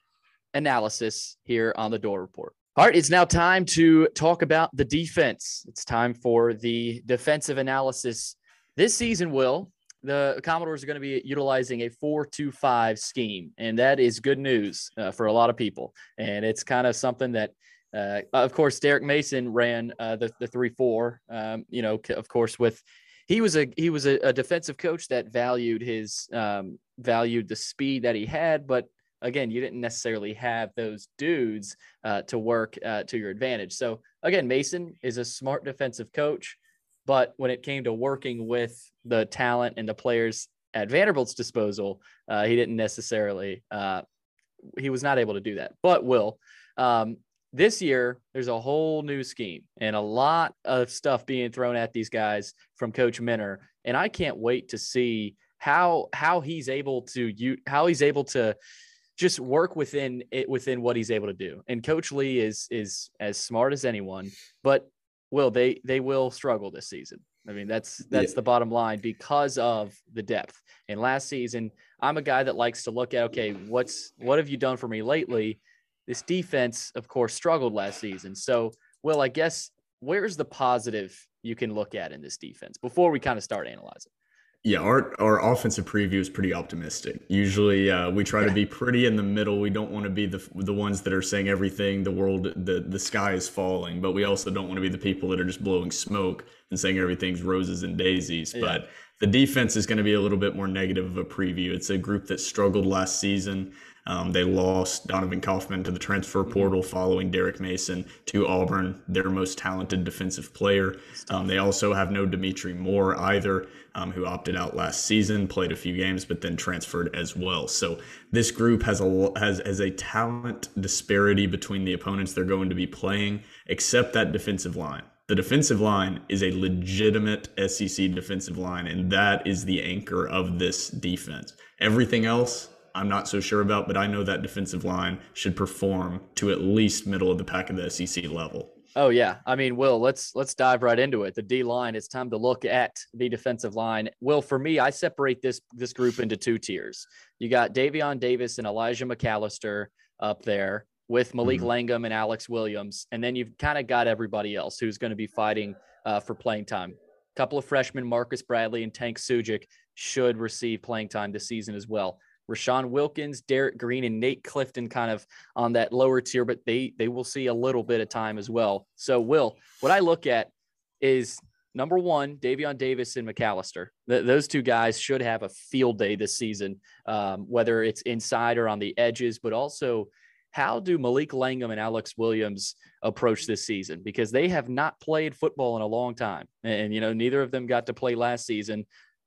analysis here on the Dore Report. All right, it's now time to talk about the defense. It's time for the defensive analysis. This season, Will, the Commodores are going to be utilizing a four two five scheme, and that is good news uh, for a lot of people. And it's kind of something that, uh, of course, Derek Mason ran uh, the the three four. Um, you know, of course, with he was a he was a, a defensive coach that valued his um, valued the speed that he had, but again, you didn't necessarily have those dudes uh, to work uh, to your advantage. So again, Mason is a smart defensive coach. But when it came to working with the talent and the players at Vanderbilt's disposal, uh, he didn't necessarily uh, – he was not able to do that. But, Will, um, this year there's a whole new scheme and a lot of stuff being thrown at these guys from Coach Minner, and I can't wait to see how how he's able to – how he's able to – just work within it, within what he's able to do. And Coach Lee is is as smart as anyone, but – Will, they they will struggle this season. I mean, that's that's yeah. the bottom line because of the depth. And last season, I'm a guy that likes to look at, okay, what's what have you done for me lately? This defense, of course, struggled last season. So, Will, I guess, where's the positive you can look at in this defense before we kind of start analyzing? Yeah, our, our offensive preview is pretty optimistic. Usually uh, we try to be pretty in the middle. We don't want to be the the ones that are saying everything, the world, the, the sky is falling, but we also don't want to be the people that are just blowing smoke and saying everything's roses and daisies. Yeah. But the defense is going to be a little bit more negative of a preview. It's a group that struggled last season. Um, they lost Donovan Kaufman to the transfer portal following Derek Mason to Auburn, their most talented defensive player. Um, they also have no Dimitri Moore either, um, who opted out last season, played a few games, but then transferred as well. So this group has a has, has a talent disparity between the opponents they're going to be playing, except that defensive line. The defensive line is a legitimate S E C defensive line, and that is the anchor of this defense. Everything else, I'm not so sure about, but I know that defensive line should perform to at least middle of the pack of the S E C level. Oh yeah. I mean, Will, let's, let's dive right into it. The D line, it's time to look at the defensive line. Will, for me, I separate this, this group into two tiers. You got Daevion Davis and Elijah McAllister up there with Malik mm-hmm. Langham and Alex Williams. And then you've kind of got everybody else who's going to be fighting uh, for playing time. A couple of freshmen, Marcus Bradley and Tank Sujic, should receive playing time this season as well. Rashawn Wilkins, Derek Green, and Nate Clifton kind of on that lower tier, but they they will see a little bit of time as well. So, Will, what I look at is, number one, Daevion Davis and McAllister. Th- those two guys should have a field day this season, um, whether it's inside or on the edges, but also how do Malik Langham and Alex Williams approach this season? Because they have not played football in a long time, and, and you know, neither of them got to play last season.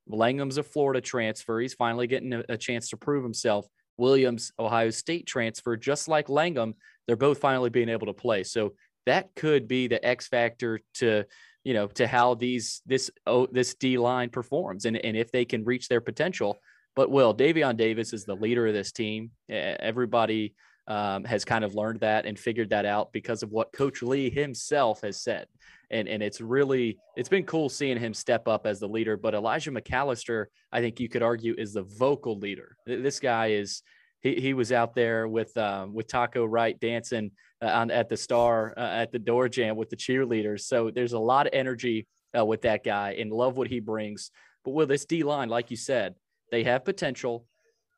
Langham's a Florida transfer. He's finally getting a, a chance to prove himself. Williams, Ohio State transfer, just like Langham, they're both finally being able to play. So that could be the X factor to, you know, to how these, this, oh, this D line performs and, and if they can reach their potential. But Will, Daevion Davis is the leader of this team. Everybody um, has kind of learned that and figured that out because of what Coach Lee himself has said. And and it's really, it's been cool seeing him step up as the leader, but Elijah McAllister, I think you could argue, is the vocal leader. This guy is, he he was out there with, um, with Taco Wright dancing uh, on at the Star, uh, at the Door Jam with the cheerleaders. So there's a lot of energy uh, with that guy and love what he brings. But with this D line, like you said, they have potential.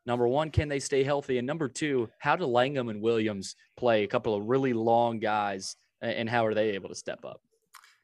Number one, can they stay healthy? And number two, how do Langham and Williams play, a couple of really long guys, and how are they able to step up?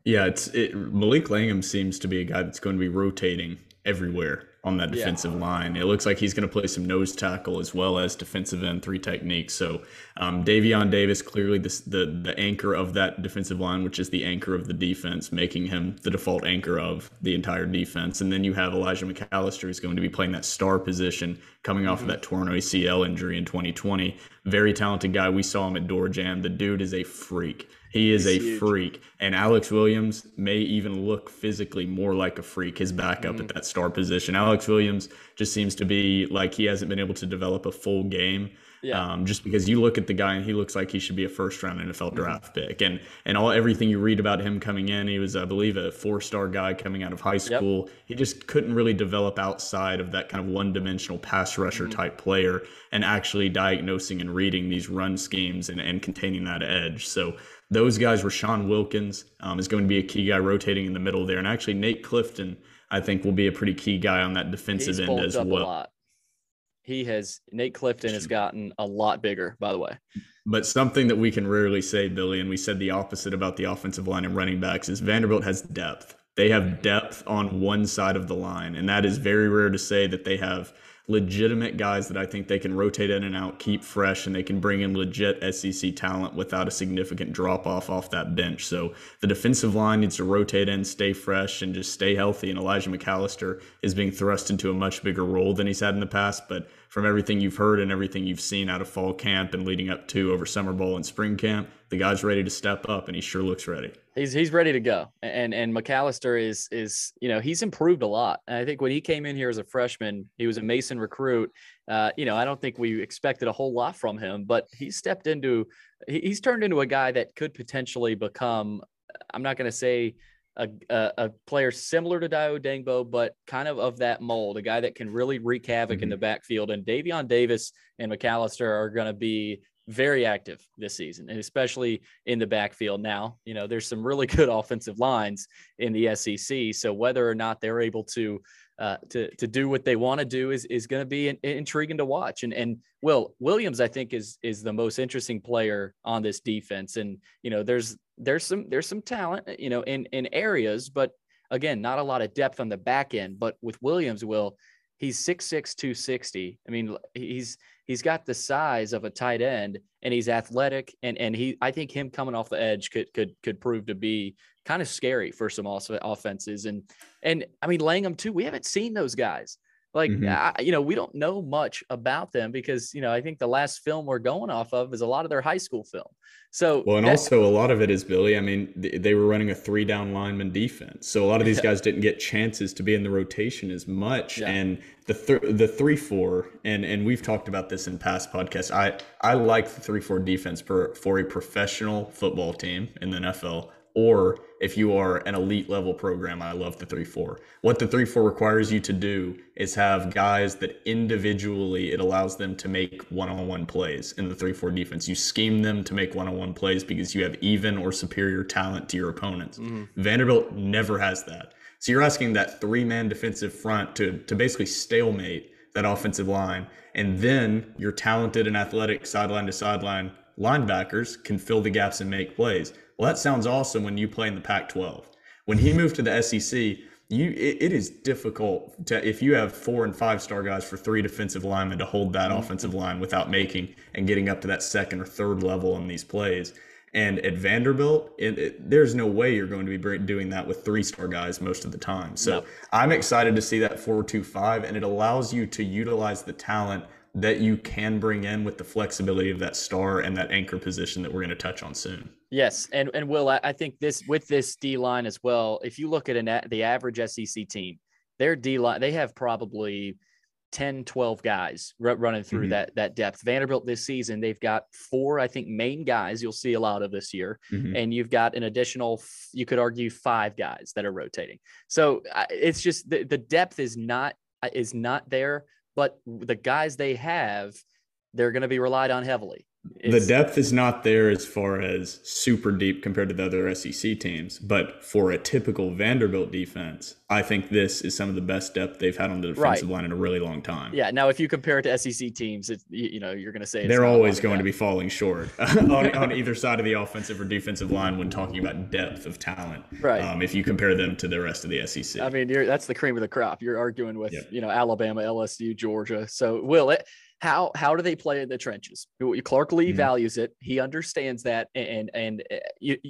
Yeah, it's it, Malik Langham seems to be a guy that's going to be rotating everywhere on that defensive yeah. line. It looks like he's going to play some nose tackle as well as defensive end three technique. So um, Daevion Davis, clearly this, the the anchor of that defensive line, which is the anchor of the defense, making him the default anchor of the entire defense. And then you have Elijah McAllister, who's going to be playing that star position, coming off mm-hmm. of that torn A C L injury in twenty twenty. Very talented guy. We saw him at Door Jam. The dude is a freak. He is He's a huge. freak. And Alex Williams may even look physically more like a freak, his backup mm-hmm. at that star position. Alex Williams just seems to be like he hasn't been able to develop a full game. Yeah. Um, just because you look at the guy and he looks like he should be a first round N F L draft mm-hmm. pick. And and all everything you read about him coming in, he was, I believe, a four-star guy coming out of high school. Yep. He just couldn't really develop outside of that kind of one-dimensional pass rusher mm-hmm. type player and actually diagnosing and reading these run schemes and, and containing that edge. So those guys, Rashawn Wilkins um, is going to be a key guy rotating in the middle there. And actually Nate Clifton, I think, will be a pretty key guy on that defensive He's end as up well. A lot. He has, Nate Clifton has gotten a lot bigger, by the way. But something that we can rarely say, Billy, and we said the opposite about the offensive line and running backs, is Vanderbilt has depth. They have depth on one side of the line, and that is very rare to say that they have legitimate guys that I think they can rotate in and out, keep fresh, and they can bring in legit S E C talent without a significant drop-off off that bench. So the defensive line needs to rotate in, stay fresh, and just stay healthy. And Elijah McAllister is being thrust into a much bigger role than he's had in the past. But from everything you've heard and everything you've seen out of fall camp and leading up to over summer ball and spring camp, the guy's ready to step up, and he sure looks ready. He's he's ready to go. And and McAllister is, is you know, he's improved a lot. And I think when he came in here as a freshman, he was a Mason recruit. Uh, you know, I don't think we expected a whole lot from him, but he stepped into – he's turned into a guy that could potentially become – I'm not going to say – A, a player similar to Dio Dangbo, but kind of of that mold, a guy that can really wreak havoc mm-hmm. in the backfield. And Daevion Davis and McAllister are going to be very active this season, and especially in the backfield. Now, you know, there's some really good offensive lines in the S E C. So whether or not they're able to uh, to, to do what they want to do is, is going to be in, intriguing to watch. And, and Will Williams, I think, is, is the most interesting player on this defense. And, you know, there's, there's some, there's some talent, you know, in, in areas, but again, not a lot of depth on the back end. But with Williams, Will, he's six six, two sixty. I mean, he's, he's got the size of a tight end, and he's athletic. And, and he, I think him coming off the edge could, could, could prove to be kind of scary for some also offenses. And, and I mean, Langham too, we haven't seen those guys. Like, mm-hmm. I, you know, we don't know much about them because, you know, I think the last film we're going off of is a lot of their high school film. So, well, and also a lot of it is Billy. I mean, th- they were running a three down lineman defense. So a lot of these yeah. guys didn't get chances to be in the rotation as much. Yeah. And the th- the three, four, and, and we've talked about this in past podcasts. I, I like the three, four defense per, for a professional football team in the N F L. Or if you are an elite level program, I love the three four. What the three four requires you to do is have guys that individually it allows them to make one-on-one plays in the three four defense. You scheme them to make one-on-one plays because you have even or superior talent to your opponents. Mm-hmm. Vanderbilt never has that. So you're asking that three-man defensive front to, to basically stalemate that offensive line. And then your talented and athletic sideline to sideline linebackers can fill the gaps and make plays. Well, that sounds awesome when you play in the Pac twelve. When he moved to the S E C, you it, it is difficult to if you have four and five star guys for three defensive linemen to hold that mm-hmm. offensive line without making and getting up to that second or third level on these plays. And at Vanderbilt, it, it, there's no way you're going to be doing that with three star guys most of the time. So yep. I'm excited to see that four two five, and it allows you to utilize the talent that you can bring in with the flexibility of that star and that anchor position that we're going to touch on soon. Yes. And, and Will, I, I think this with this D line as well, if you look at an, the average S E C team, their D line, they have probably ten, twelve guys r- running through mm-hmm. that, that depth. Vanderbilt this season, they've got four, I think, main guys you'll see a lot of this year. Mm-hmm. And you've got an additional, you could argue five guys that are rotating. So it's just the, the depth is not, is not there. But the guys they have, they're going to be relied on heavily. It's- the depth is not there as far as super deep compared to the other S E C teams. But for a typical Vanderbilt defense, I think this is some of the best depth they've had on the defensive right. line in a really long time. Yeah. Now, if you compare it to S E C teams, it, you know, you're going to say it's they're always going to be falling short on, on either side of the offensive or defensive line when talking about depth of talent. Right. Um, if you compare them to the rest of the S E C, I mean, you're, that's the cream of the crop. You're arguing with yep. you know Alabama, L S U, Georgia. So Will it? How how do they play in the trenches? Clark Lee mm-hmm. values it. He understands that, and and uh,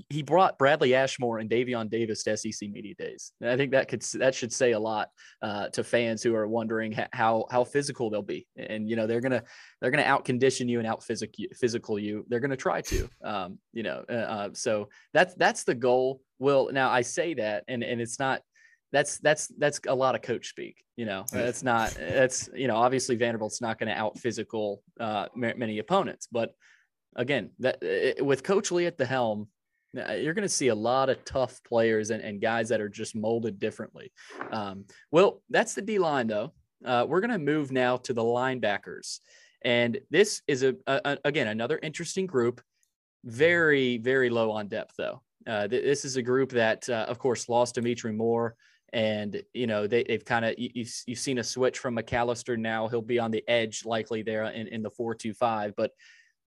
he brought Bradley Ashmore and Daevion Davis to S E C Media Days. And I think that could that should say a lot uh, to fans who are wondering how how physical they'll be. And you know they're gonna they're gonna out condition you and out physical physical you. They're gonna try to um, you know. Uh, so that's that's the goal. Will now I say that, and and it's not. That's that's that's a lot of coach speak, you know. That's not that's you know obviously Vanderbilt's not going to out physical uh, many opponents, but again, that it, with Coach Lee at the helm, you're going to see a lot of tough players and, and guys that are just molded differently. Um, well, that's the D line though. Uh, we're going to move now to the linebackers, and this is a, a again another interesting group. Very very low on depth though. Uh, th- this is a group that uh, of course lost Dimitri Moore. And, you know, they, they've kind of, you've, you've seen a switch from McAllister now. He'll be on the edge likely there in, in the four two five. But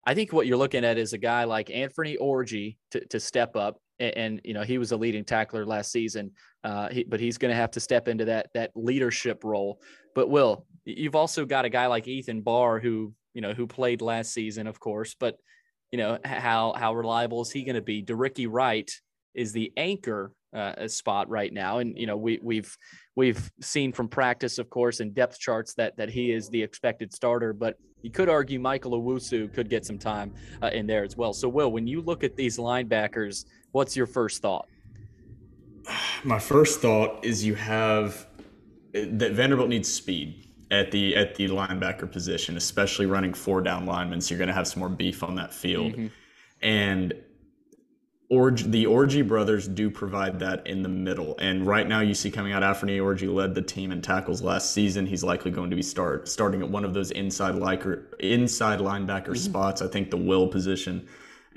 I think what you're looking at is a guy like Anthony Orji to, to step up. And, and, you know, he was a leading tackler last season, uh, he, but he's going to have to step into that that leadership role. But, Will, you've also got a guy like Ethan Barr who, you know, who played last season, of course. But, you know, how, how reliable is he going to be? Dereke Wright is the anchor Uh, a spot right now, and you know we we've we've seen from practice, of course, and depth charts that that he is the expected starter. But you could argue Michael Owusu could get some time uh, in there as well. So, Will, when you look at these linebackers, what's your first thought? My first thought is you have that Vanderbilt needs speed at the at the linebacker position, especially running four down linemen. So you're going to have some more beef on that field, mm-hmm. and Org, the Orji brothers do provide that in the middle. And right now you see coming out, Afrani Orji led the team in tackles last season. He's likely going to be start starting at one of those inside liker, inside linebacker mm-hmm. spots, I think the will position.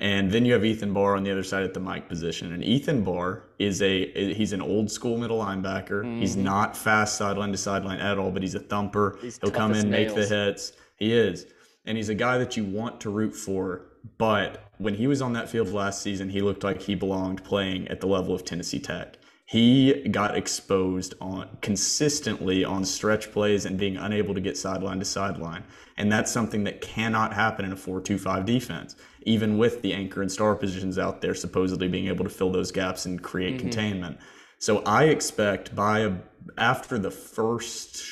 And then you have Ethan Barr on the other side at the Mike position. And Ethan Barr is a he's an old school middle linebacker. Mm-hmm. He's not fast sideline to sideline at all, but he's a thumper. He's He'll come in, nails. make the hits. He is. And he's a guy that you want to root for. But when he was on that field last season, he looked like he belonged playing at the level of Tennessee Tech. He got exposed on consistently on stretch plays and being unable to get sideline to sideline. And that's something that cannot happen in a four two five defense, even with the anchor and star positions out there supposedly being able to fill those gaps and create mm-hmm. containment. So I expect by a, after the first...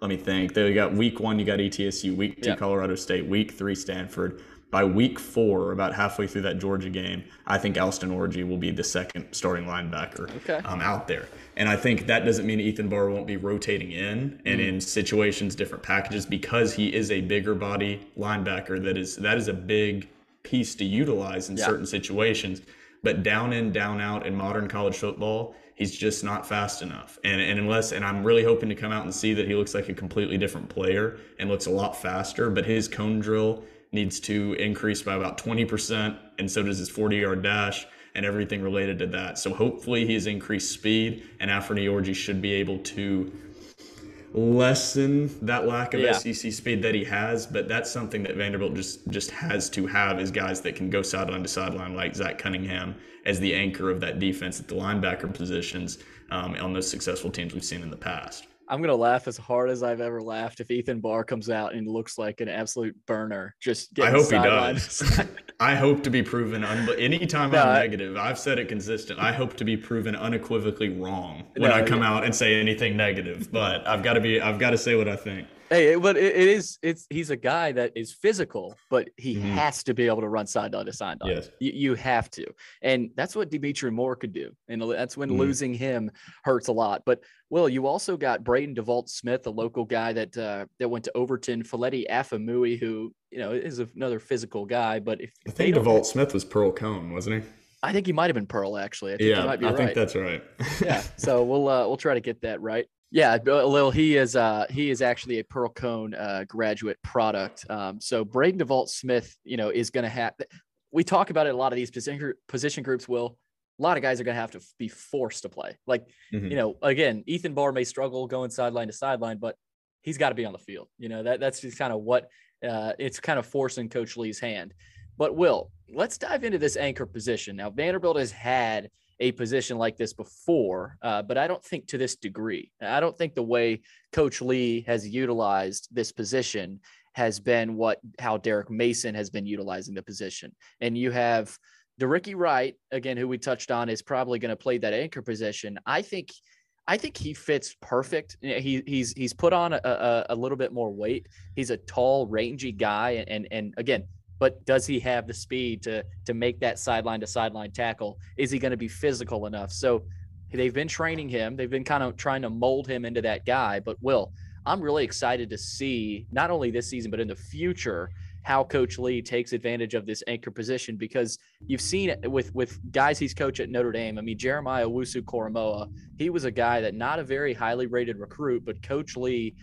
Let me think. They got week one, you got E T S U, week two, yep. Colorado State, week three, Stanford. By week four, about halfway through that Georgia game, I think Alston Orji will be the second starting linebacker okay. um, out there. And I think that doesn't mean Ethan Barr won't be rotating in and mm. in situations, different packages, because he is a bigger body linebacker. That is that is a big piece to utilize in yeah. certain situations. But down in, down out in modern college football, he's just not fast enough. And and unless, and I'm really hoping to come out and see that he looks like a completely different player and looks a lot faster, but his cone drill needs to increase by about twenty percent, and so does his forty-yard dash and everything related to that. So hopefully he has increased speed, and Afrani Orji should be able to lessen that lack of yeah. S E C speed that he has, but that's something that Vanderbilt just just has to have is guys that can go sideline to sideline like Zach Cunningham as the anchor of that defense at the linebacker positions um, on those successful teams we've seen in the past. I'm going to laugh as hard as I've ever laughed if Ethan Barr comes out and looks like an absolute burner. Just I hope he does. I hope to be proven un- – anytime no, I'm negative, I've said it consistent. I hope to be proven unequivocally wrong when no, I come yeah. out and say anything negative. But I've got to be – I've got to say what I think. Hey, but it, it is – it's he's a guy that is physical, but he mm-hmm. has to be able to run sideline to sideline. Yes. You, you have to. And that's what Dimitri Moore could do. And that's when mm-hmm. losing him hurts a lot. But, Will, you also got Braden DeVault-Smith, a local guy that uh, that went to Overton, Faleti Afemui, who – you know, is another physical guy, but if I think DeVault Smith was Pearl Cone, wasn't he? I think he might have been Pearl, actually. I think yeah, he might be I right. think that's right. yeah, so we'll uh, we'll try to get that right. Yeah, Lil, he is uh, he is actually a Pearl Cone uh, graduate product. Um, so Braden DeVault Smith, you know, is going to have. We talk about it in a lot of these position position groups. Will a lot of guys are going to have to be forced to play. Like mm-hmm. you know, again, Ethan Barr may struggle going sideline to sideline, but he's got to be on the field. You know, that that's just kind of what. Uh, it's kind of forcing Coach Lee's hand. But, Will, let's dive into this anchor position. Now, Vanderbilt has had a position like this before, uh, but I don't think to this degree. I don't think the way Coach Lee has utilized this position has been what how Derek Mason has been utilizing the position. And you have Dereke Wright, again, who we touched on, is probably going to play that anchor position. I think – I think he fits perfect. He he's he's put on a, a, a little bit more weight. He's a tall, rangy guy, and, and and again, but does he have the speed to to make that sideline to sideline tackle? Is he going to be physical enough? So they've been training him. They've been kind of trying to mold him into that guy. But Will, I'm really excited to see not only this season but in the future how Coach Lee takes advantage of this anchor position, because you've seen it with, with guys he's coached at Notre Dame. I mean, Jeremiah Owusu-Koramoah, he was a guy that not a very highly rated recruit, but Coach Lee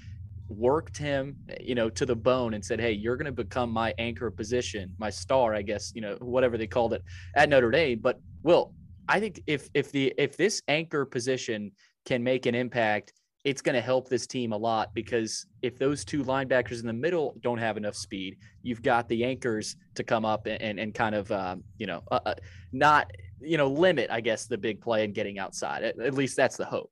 worked him, you know, to the bone and said, hey, you're going to become my anchor position, my star, I guess, you know, whatever they called it at Notre Dame. But Will, I think if, if the, if this anchor position can make an impact, it's going to help this team a lot, because if those two linebackers in the middle don't have enough speed, you've got the anchors to come up and, and, and kind of, um, you know, uh, not, you know, limit, I guess, the big play and getting outside. At, at least that's the hope.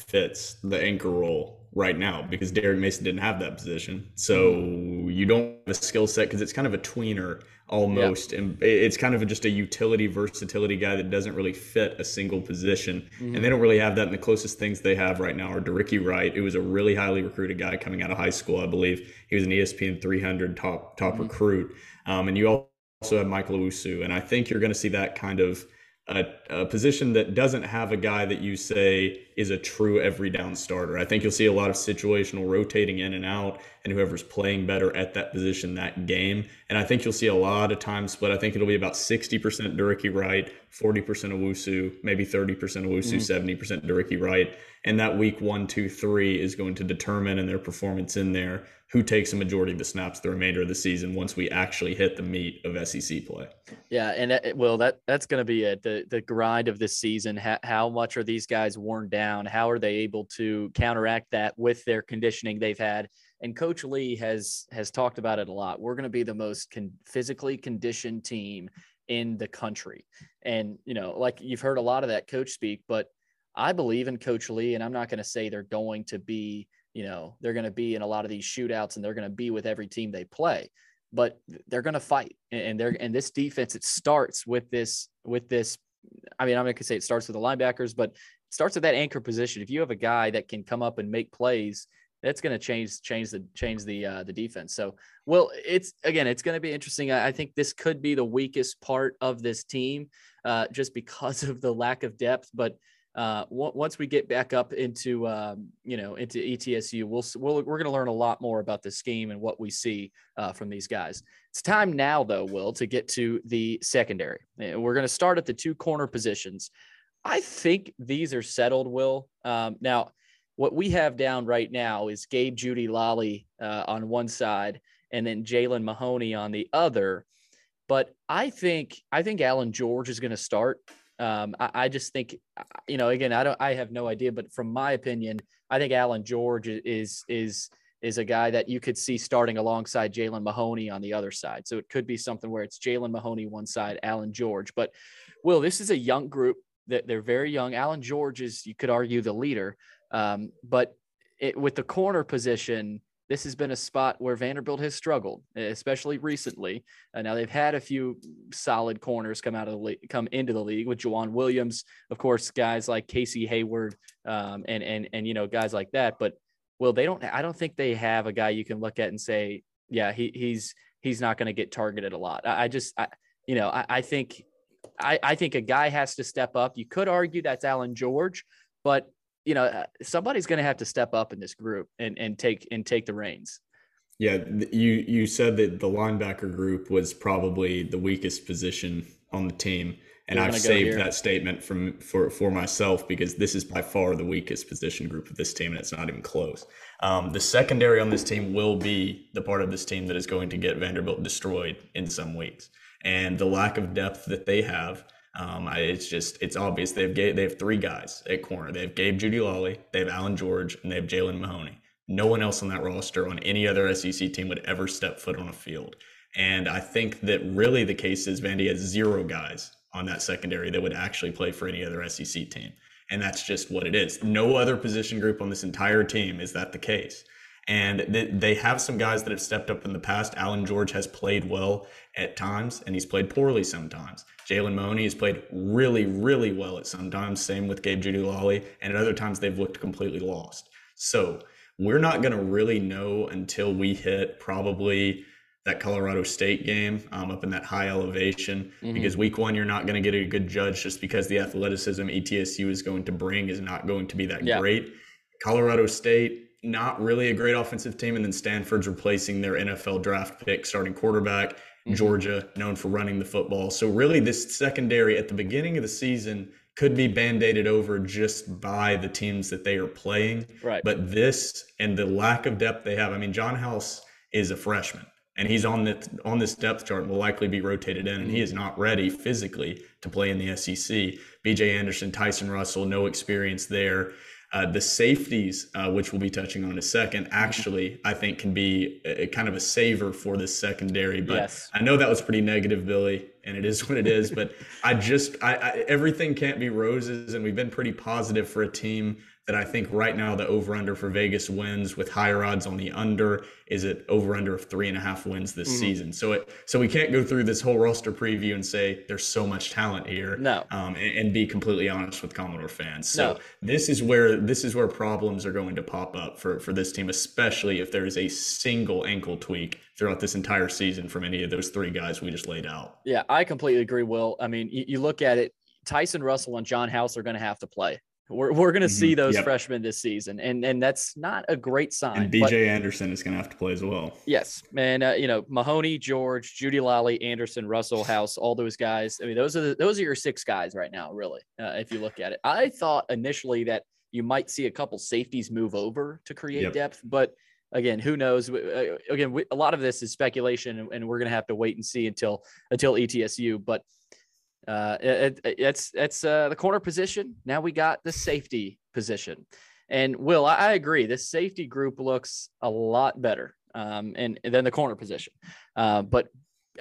Fits the anchor role right now, because Derek Mason didn't have that position. So you don't have a skill set, because it's kind of a tweener almost. Yep. And it's kind of just a utility, versatility guy that doesn't really fit a single position. Mm-hmm. And they don't really have that. And the closest things they have right now are Dereke Wright, who was a really highly recruited guy coming out of high school, I believe. He was an E S P N three hundred top top mm-hmm. recruit. Um, and you also have Michael Owusu. And I think you're going to see that kind of a, a position that doesn't have a guy that you say is a true every down starter. I think you'll see a lot of situational rotating in and out and whoever's playing better at that position that game. And I think you'll see a lot of time split. I think it'll be about sixty percent Dereke Wright, forty percent Owusu, maybe thirty percent Owusu, mm-hmm. seventy percent Dereke Wright. And that week one, two, three is going to determine in their performance in there who takes a majority of the snaps the remainder of the season once we actually hit the meat of S E C play. Yeah, and that, well, that that's going to be it. The, the grind of this season, how, how much are these guys worn down? How are they able to counteract that with their conditioning they've had? And Coach Lee has has talked about it a lot. We're going to be the most con- physically conditioned team in the country. And, you know, like you've heard a lot of that coach speak, but I believe in Coach Lee, and I'm not going to say they're going to be – you know, they're going to be in a lot of these shootouts and they're going to be with every team they play, but they're going to fight. And they're, and this defense, it starts with this, with this. I mean, I'm going to say it starts with the linebackers, but it starts with that anchor position. If you have a guy that can come up and make plays, that's going to change, change the, change the, uh, the defense. So, well, it's, again, it's going to be interesting. I, I think this could be the weakest part of this team, uh, just because of the lack of depth, but Uh, once we get back up into, um, you know, into E T S U, we'll, we'll we're going to learn a lot more about this scheme and what we see uh, from these guys. It's time now, though, Will, to get to the secondary. We're going to start at the two corner positions. I think these are settled, Will. Um, now, what we have down right now is Gabe Judy Lally uh, on one side and then Jaylen Mahoney on the other. But I think I think Allan George is going to start. Um, I, I just think, you know, again, I don't, I have no idea, but from my opinion, I think Allan George is, is, is a guy that you could see starting alongside Jaylen Mahoney on the other side. So it could be something where it's Jaylen Mahoney one side, Allan George. But Will, this is a young group that they're very young. Allan George is, you could argue, the leader. Um, but it, with the corner position, this has been a spot where Vanderbilt has struggled, especially recently. Uh, now they've had a few solid corners come out of the league, come into the league with Juwan Williams, of course, guys like Casey Hayward, um, and and and you know guys like that. But well, they don't. I don't think they have a guy you can look at and say, yeah, he he's he's not going to get targeted a lot. I, I just, I, you know, I, I think, I, I think a guy has to step up. You could argue that's Allan George, but you know, somebody's going to have to step up in this group and, and take and take the reins. Yeah, you you said that the linebacker group was probably the weakest position on the team, and I've saved that statement from for for myself because this is by far the weakest position group of this team, and it's not even close. Um, the secondary on this team will be the part of this team that is going to get Vanderbilt destroyed in some weeks, and the lack of depth that they have. Um, I, it's just, it's obvious. They've they have three guys at corner. They have Gabe Judy Lally, they have Allan George, and they have Jaylen Mahoney. No one else on that roster on any other S E C team would ever step foot on a field. And I think that really the case is Vandy has zero guys on that secondary that would actually play for any other S E C team. And that's just what it is. No other position group on this entire team is that the case. And they have some guys that have stepped up in the past. Allan George has played well at times, and he's played poorly sometimes. Jaylen Mahoney has played really, really well at some times. Same with Gabe Judy Lally. And at other times, they've looked completely lost. So we're not going to really know until we hit probably that Colorado State game um, up in that high elevation. Mm-hmm. Because week one, you're not going to get a good judge just because the athleticism E T S U is going to bring is not going to be that yeah. great. Colorado State, not really a great offensive team. And then Stanford's replacing their N F L draft pick, starting quarterback. Mm-hmm. Georgia, known for running the football. So really this secondary at the beginning of the season could be band-aided over just by the teams that they are playing. Right. But this and the lack of depth they have, I mean, John House is a freshman and he's on the, on this depth chart and will likely be rotated in. Mm-hmm. And he is not ready physically to play in the S E C. B J Anderson, Tyson Russell, no experience there. Uh, the safeties, uh, which we'll be touching on in a second, actually, I think can be a, a kind of a saver for this secondary. But yes. I know that was pretty negative, Billy, and it is what it is. But I just I, I, everything can't be roses. And we've been pretty positive for a team that I think right now the over-under for Vegas wins with higher odds on the under is at over-under of three and a half wins this mm-hmm. season. So it so we can't go through this whole roster preview and say there's so much talent here. No, um, and, and be completely honest with Commodore fans. So no. this is where this is where problems are going to pop up for, for this team, especially if there is a single ankle tweak throughout this entire season from any of those three guys we just laid out. Yeah, I completely agree, Will. I mean, you, you look at it, Tyson Russell and John House are going to have to play. We're we're going to mm-hmm. see those yep. freshmen this season, and and that's not a great sign. And B J but, Anderson is going to have to play as well. Yes, man. Uh, you know, Mahoney, George, Judy Lally, Anderson, Russell, House, all those guys. I mean, those are the, those are your six guys right now, really. Uh, if you look at it, I thought initially that you might see a couple safeties move over to create yep. depth, but again, who knows? Uh, again, we, a lot of this is speculation, and, and we're going to have to wait and see until until E T S U, but. Uh, it, it, it's it's uh, the corner position. Now we got the safety position, and Will, I, I agree. This safety group looks a lot better, um, and, and then the corner position. Uh, but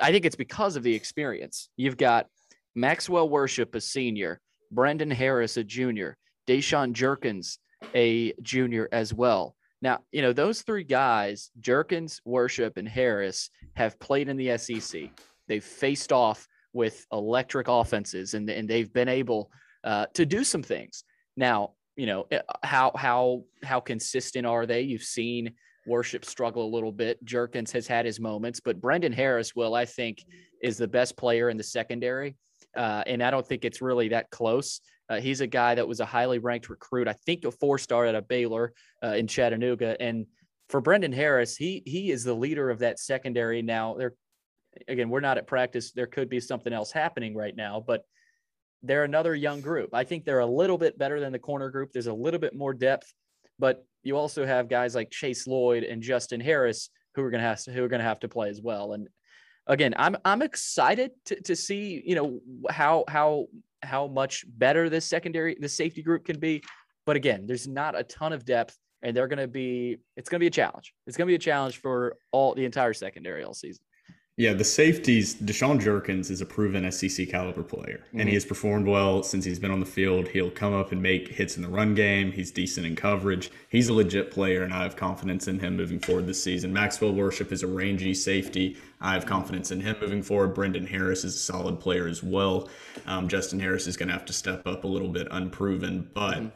I think it's because of the experience. You've got Maxwell Worship, a senior, Brendan Harris, a junior, Deshaun Jerkins, a junior as well. Now, you know, those three guys, Jerkins, Worship, and Harris, have played in the S E C. They've faced off with electric offenses, and, and they've been able uh, to do some things. Now, you know, how, how, how consistent are they? You've seen Worship struggle a little bit. Jerkins has had his moments, but Brendan Harris, Will, I think, is the best player in the secondary. Uh, and I don't think it's really that close. Uh, he's a guy that was a highly ranked recruit. I think a four-star out of Baylor uh, in Chattanooga. And for Brendan Harris, he, he is the leader of that secondary. Now they're, again, we're not at practice. There could be something else happening right now, but they're another young group. I think they're a little bit better than the corner group. There's a little bit more depth, but you also have guys like Chase Lloyd and Justin Harris who are going to have to, who are going to have to play as well. And again, I'm, I'm excited to, to see, you know, how, how, how much better this secondary, the safety group can be. But again, there's not a ton of depth, and they're going to be, it's going to be a challenge. It's going to be a challenge for all the entire secondary all season. Yeah, the safeties, Deshaun Jerkins is a proven S E C caliber player, mm-hmm. and he has performed well since he's been on the field. He'll come up and make hits in the run game. He's decent in coverage. He's a legit player, and I have confidence in him moving forward this season. Maxwell Worship is a rangy safety. I have confidence in him moving forward. Brendan Harris is a solid player as well. Um, Justin Harris is going to have to step up a little bit, unproven. But mm-hmm.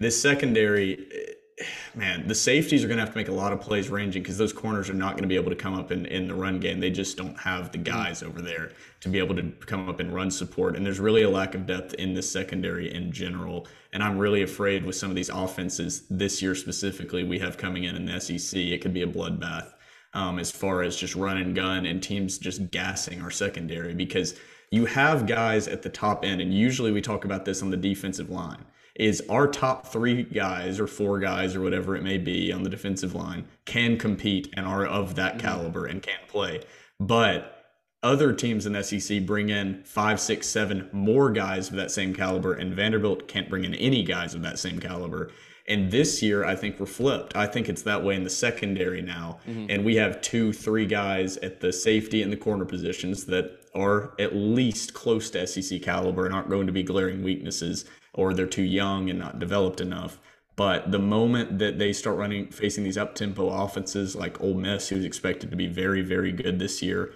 this secondary, man, the safeties are going to have to make a lot of plays ranging, because those corners are not going to be able to come up in, in the run game. They just don't have the guys over there to be able to come up and run support. And there's really a lack of depth in the secondary in general. And I'm really afraid with some of these offenses this year specifically we have coming in in the S E C, it could be a bloodbath um, as far as just run and gun and teams just gassing our secondary, because you have guys at the top end. And usually we talk about this on the defensive line. Is our top three guys or four guys or whatever it may be on the defensive line can compete and are of that caliber and can play. But other teams in the S E C bring in five, six, seven more guys of that same caliber, and Vanderbilt can't bring in any guys of that same caliber. And this year, I think we're flipped. I think it's that way in the secondary now. Mm-hmm. And we have two, three guys at the safety and the corner positions that are at least close to S E C caliber and aren't going to be glaring weaknesses, or they're too young and not developed enough. But the moment that they start running, facing these up-tempo offenses like Ole Miss, who's expected to be very, very good this year,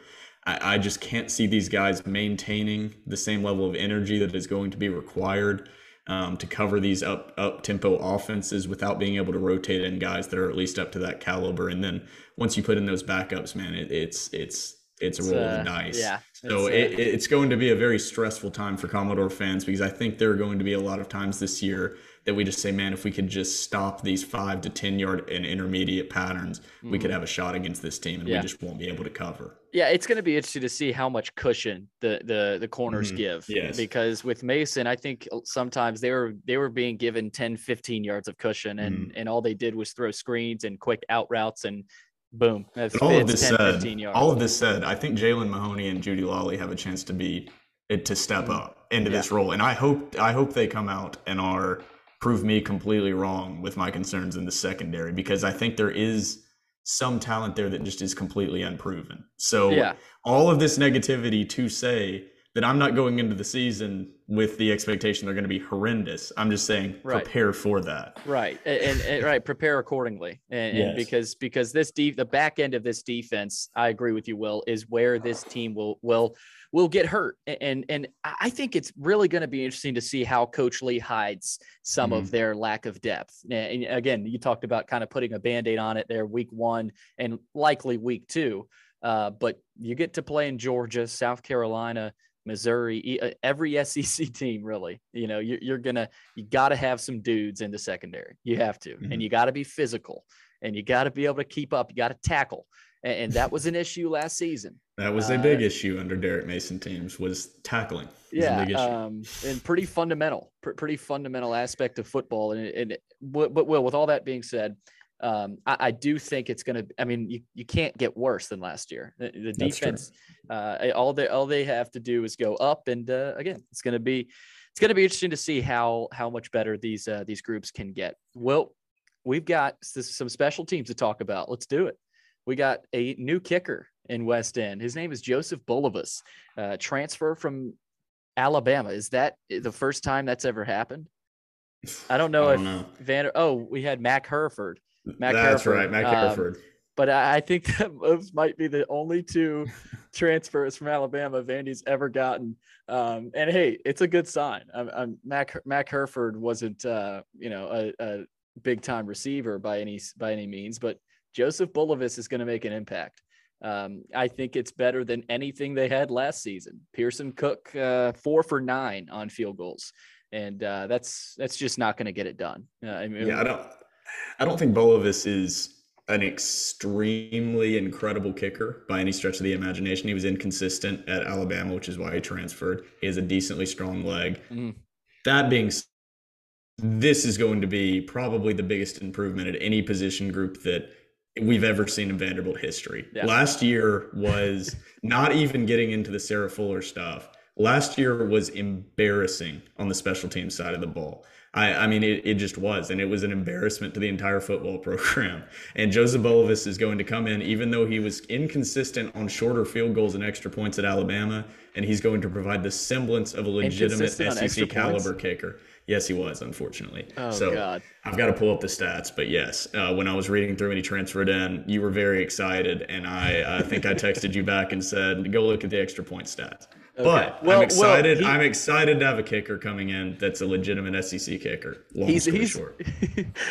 I, I just can't see these guys maintaining the same level of energy that is going to be required um, to cover these up, up-tempo offenses without being able to rotate in guys that are at least up to that caliber. And then once you put in those backups, man, it, it's it's it's a roll uh, of the dice. Yeah. So it's, it, it's going to be a very stressful time for Commodore fans, because I think there are going to be a lot of times this year that we just say, man, if we could just stop these five to ten yard and intermediate patterns, mm-hmm. we could have a shot against this team, and yeah. we just won't be able to cover. Yeah. It's going to be interesting to see how much cushion the, the, the corners mm-hmm. give, yes. because with Mason, I think sometimes they were, they were being given ten, fifteen yards of cushion, and, mm-hmm. and all they did was throw screens and quick out routes, and boom. That's all of this said, all of this said, I think Jaylen Mahoney and Judy Lally have a chance to be to step up into yeah. this role. And I hope I hope they come out and are prove me completely wrong with my concerns in the secondary, because I think there is some talent there that just is completely unproven. So yeah. all of this negativity to say that I'm not going into the season with the expectation they're going to be horrendous. I'm just saying, right. prepare for that. Right. And, and, and right. Prepare accordingly. And, yes. and because, because this deep, the back end of this defense, I agree with you, Will, is where this team will, will, will get hurt. And, and I think it's really going to be interesting to see how Coach Lee hides some mm-hmm. of their lack of depth. And again, you talked about kind of putting a Band-Aid on it there week one and likely week two. Uh, but you get to play in Georgia, South Carolina, Missouri, every S E C team, really. You know, you're, you're going to – you got to have some dudes in the secondary. You have to. Mm-hmm. And you got to be physical. And you got to be able to keep up. You got to tackle. And, and that was an issue last season. That was a big uh, issue under Derek Mason teams, was tackling. Was yeah, a big issue. Um, and pretty fundamental, pr- pretty fundamental aspect of football. And, and it, but, but, Will, with all that being said, um, I, I do think it's going to – I mean, you, you can't get worse than last year. The, the defense, uh, all they all they have to do is go up. And, uh, again, it's going to be it's going to be interesting to see how how much better these uh, these groups can get. Well, we've got some special teams to talk about. Let's do it. We got a new kicker in West End. His name is Joseph Bulovas, uh, transfer from Alabama. Is that the first time that's ever happened? I don't know I don't if know. Vander. Oh, we had Mac Hereford. Mac that's Hereford. right, Mac um, Hereford. But I think that those might be the only two transfers from Alabama Vandy's ever gotten. Um, and hey, it's a good sign. I'm, I'm, Mac Mac Hereford wasn't uh, you know a, a big time receiver by any by any means, but Joseph Bulovas is going to make an impact. Um, I think it's better than anything they had last season. Pearson Cook, uh, four for nine on field goals. And uh, that's, that's just not going to get it done. Uh, I mean, yeah, I don't, I don't think Bulovas is an extremely incredible kicker by any stretch of the imagination. He was inconsistent at Alabama, which is why he transferred. He has a decently strong leg. Mm. That being said, this is going to be probably the biggest improvement at any position group that we've ever seen in Vanderbilt history. Yeah. Last year was not even getting into the Sarah Fuller stuff. Last year was embarrassing on the special team side of the ball. I, I mean, it, it just was, and it was an embarrassment to the entire football program. And Joseph Bulovas is going to come in, even though he was inconsistent on shorter field goals and extra points at Alabama, and he's going to provide the semblance of a legitimate S E C caliber kicker. Yes, he was, unfortunately. Oh, so God. I've got to pull up the stats. But yes, uh, when I was reading through and he transferred in, you were very excited. And I uh, think I texted you back and said, go look at the extra point stats. Okay. But well, I'm excited. Well, he, I'm excited to have a kicker coming in that's a legitimate S E C kicker. Long he's he's short.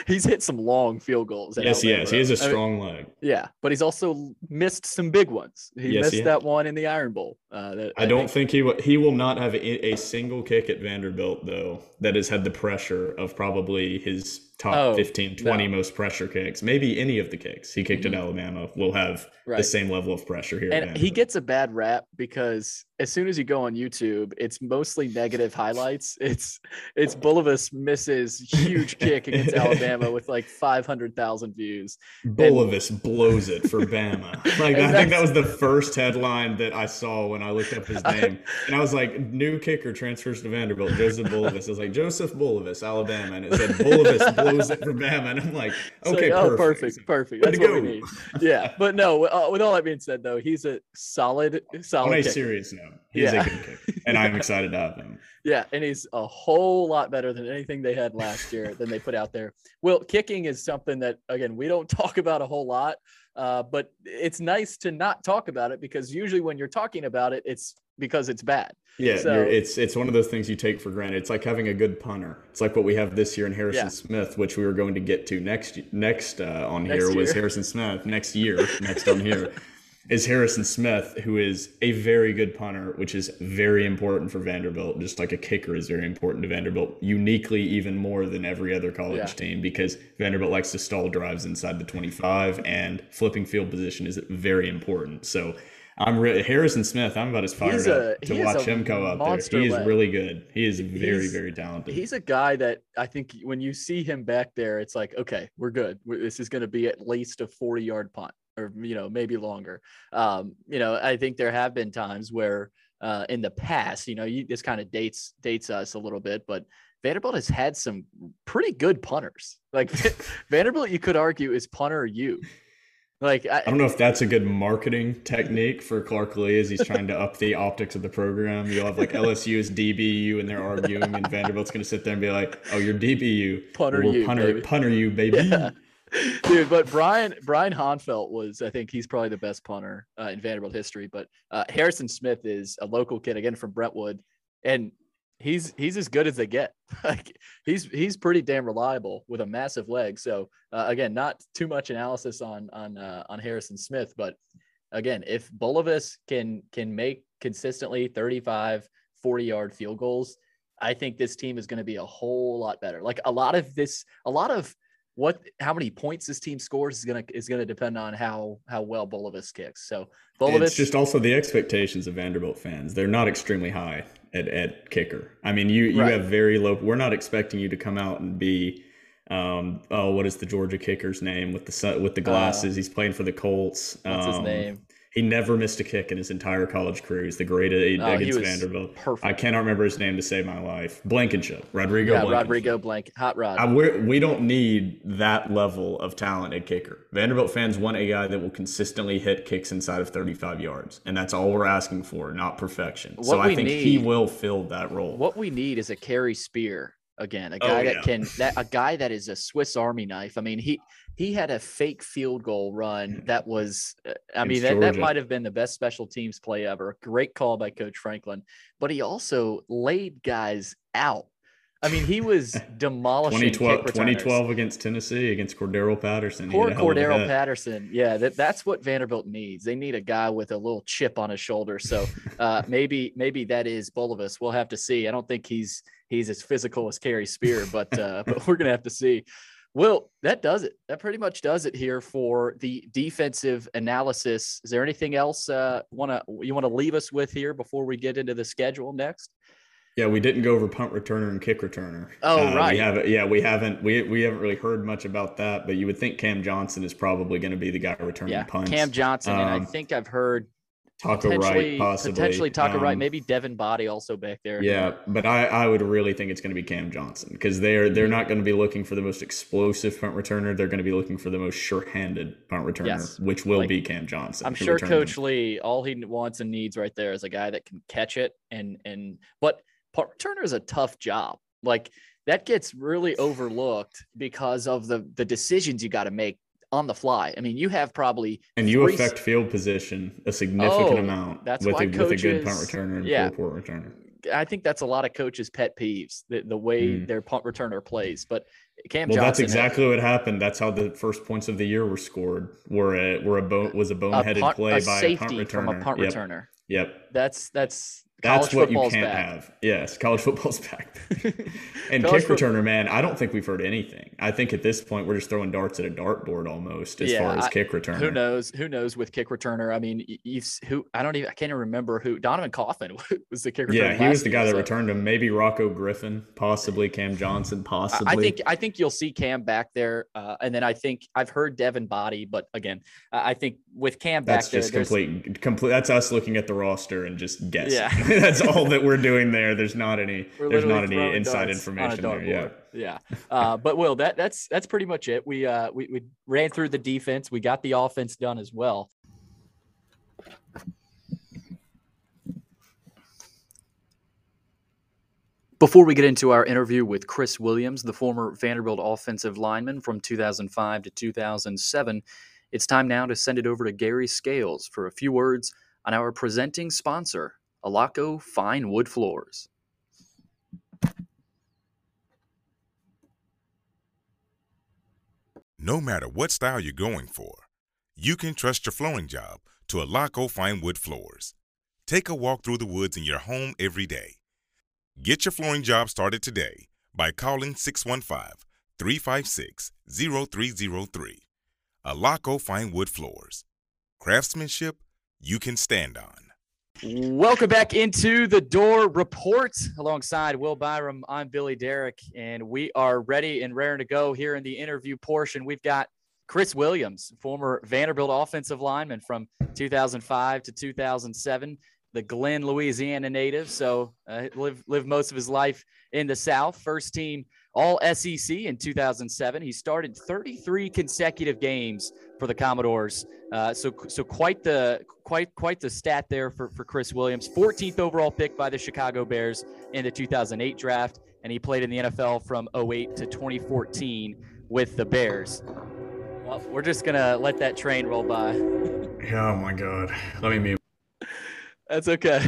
He's hit some long field goals. Yes, Alabama. He has. He has a strong I mean, leg. Yeah, but he's also missed some big ones. He yes, missed he that one in the Iron Bowl. Uh, that, I, I don't think, think he will. He will not have a, a single kick at Vanderbilt though that has had the pressure of probably his top oh, fifteen, twenty no. most pressure kicks. Maybe any of the kicks he kicked mm-hmm. at Alabama will have right. the same level of pressure here. And he gets a bad rap because as soon as you go on YouTube, it's mostly negative highlights. It's it's Bulovas misses huge kick against Alabama with like five hundred thousand views. Bulovas and, blows it for Bama. Like I think that was the first headline that I saw when I looked up his name. And I was like, new kicker transfers to Vanderbilt, Joseph Bulovas. I was like, Joseph Bulovas, Alabama. And it said Bulovas blows it for Bama, and I'm like, okay, so, oh, perfect, perfect. perfect. That's what go. we need. Yeah, but no. Uh, with all that being said, though, he's a solid, solid. On a serious note, he's yeah. a good kicker, and yeah. I'm excited to have him. Yeah, and he's a whole lot better than anything they had last year than they put out there. Well, kicking is something that again we don't talk about a whole lot, uh, but it's nice to not talk about it because usually when you're talking about it, it's because it's bad. Yeah, so, you're, it's it's one of those things you take for granted. It's like having a good punter. It's like what we have this year in Harrison yeah. Smith, which we were going to get to next next uh, on next here year. was Harrison Smith. Next year, next on here is Harrison Smith, who is a very good punter, which is very important for Vanderbilt, just like a kicker is very important to Vanderbilt, uniquely even more than every other college yeah. team because Vanderbilt likes to stall drives inside the twenty-five, and flipping field position is very important. So I'm re- Harrison Smith. I'm about as fired a, up to watch him go out there. He is leg. really good. He is very, he's, very talented. He's a guy that I think when you see him back there, it's like, okay, we're good. We're, this is going to be at least a forty-yard punt, or you know, maybe longer. Um, you know, I think there have been times where uh, in the past, you know, you, this kind of dates dates us a little bit, but Vanderbilt has had some pretty good punters. Like Vanderbilt, you could argue is punter you. Like I, I don't know if that's a good marketing technique for Clark Lee as he's trying to up the optics of the program. You'll have like L S U's D B U and they're arguing, and Vanderbilt's going to sit there and be like, "Oh, you're D B U, punter you, punter, baby. punter you, baby." Yeah. Dude, but Brian Brian Honfelt was, I think, he's probably the best punter uh, in Vanderbilt history. But uh, Harrison Smith is a local kid again from Brentwood, and he's he's as good as they get. Like he's he's pretty damn reliable with a massive leg. So uh, again, not too much analysis on on uh, on Harrison Smith, but again, if Bulovas can can make consistently thirty-five, forty-yard field goals, I think this team is going to be a whole lot better. Like a lot of this, a lot of what, how many points this team scores is going to, is going to depend on how, how well Bulovas kicks. So Bulovas, it's just also the expectations of Vanderbilt fans. They're not extremely high at, at kicker. I mean, you, you right. have very low, we're not expecting you to come out and be, um, oh, what is the Georgia kicker's name with the, with the glasses? Uh, He's playing for the Colts. What's um, his name? He never missed a kick in his entire college career. He's the great at, oh, against Vanderbilt. Perfect. I cannot remember his name to save my life. Blankenship. Rodrigo yeah, Blankenship. Rodrigo Blank. Hot Rod. I, we don't need that level of talent at kicker. Vanderbilt fans want a guy that will consistently hit kicks inside of thirty-five yards. And that's all we're asking for, not perfection. What so I think need, he will fill that role. What we need is a Kerry Spear. Again, a guy oh, yeah. that can that a guy that is a Swiss Army knife. I mean, he he had a fake field goal run that was, I mean, that, that might have been the best special teams play ever. Great call by Coach Franklin, but he also laid guys out. I mean, he was demolishing. twenty twelve against Tennessee, against Cordero Patterson. Poor Cordero Patterson. Yeah, that, that's what Vanderbilt needs. They need a guy with a little chip on his shoulder. So uh, maybe maybe that is Bulovas. We'll have to see. I don't think he's he's as physical as Kerry Spear, but uh, but we're gonna have to see. Well, that does it. That pretty much does it here for the defensive analysis. Is there anything else uh, wanna you want to leave us with here before we get into the schedule next? Yeah, we didn't go over punt returner and kick returner. Oh, uh, right. We haven't, yeah, we haven't. We we haven't really heard much about that, but you would think Cam Johnson is probably going to be the guy returning yeah, punts. Cam Johnson, um, and I think I've heard Taco Wright, possibly potentially Taco um, Wright, maybe Devin Body also back there. Yeah, but I, I would really think it's going to be Cam Johnson because they're they're not going to be looking for the most explosive punt returner. They're going to be looking for the most sure-handed punt returner, yes. which will like, be Cam Johnson. I'm sure Coach him. Lee, all he wants and needs right there is a guy that can catch it and and but. Punt returner is a tough job. Like that gets really overlooked because of the the decisions you got to make on the fly. I mean, you have probably and you three... affect field position a significant oh, amount. That's with why a, coaches, with a good punt returner and yeah, poor punt returner. I think that's a lot of coaches' pet peeves the, the way mm. their punt returner plays. But Cam well, Johnson, that's exactly what happened. That's how the first points of the year were scored. Were a were a bone was a boneheaded a punt, play a by a punt returner. From a punt yep. returner. Yep. That's that's. That's what you can't back. Have. Yes, college football's back. And kick fo- returner, man, I don't think we've heard anything. I think at this point we're just throwing darts at a dartboard almost as yeah, far as I, kick returner. Who knows? Who knows with kick returner? I mean, you've, who I don't even I can't even remember who Donovan Coffin was the kick returner. Yeah, he was the guy year, that so. returned him. Maybe Rocco Griffin, possibly Cam Johnson, possibly. I think I think you'll see Cam back there, uh, and then I think I've heard Devin Body, but again, I think with Cam back that's there, that's just complete complete. That's us looking at the roster and just guessing. Yeah. That's all that we're doing there. There's not any. We're there's not any inside information there. Yeah, yeah. Uh, but Will, that that's that's pretty much it. We uh we we ran through the defense. We got the offense done as well. Before we get into our interview with Chris Williams, the former Vanderbilt offensive lineman from two thousand five to two thousand seven, it's time now to send it over to Gary Scales for a few words on our presenting sponsor, Allaco Fine Wood Floors. No matter what style you're going for, you can trust your flooring job to Allaco Fine Wood Floors. Take a walk through the woods in your home every day. Get your flooring job started today by calling six one five, three five six, zero three zero three. Allaco Fine Wood Floors. Craftsmanship you can stand on. Welcome back into the Dore Report. Alongside Will Byram, I'm Billy Derrick, and we are ready and raring to go here in the interview portion. We've got Chris Williams, former Vanderbilt offensive lineman from two thousand five to two thousand seven, the Glenn, Louisiana native, so uh, lived lived most of his life in the South. First team All-S E C in two thousand seven. He started thirty-three consecutive games for the Commodores. Uh, so, so quite the quite quite the stat there for, for Chris Williams. fourteenth overall pick by the Chicago Bears in the two thousand eight draft, and he played in the N F L from oh eight to twenty fourteen with the Bears. Well, we're just gonna let that train roll by. Oh my God! Let me mute. That's okay,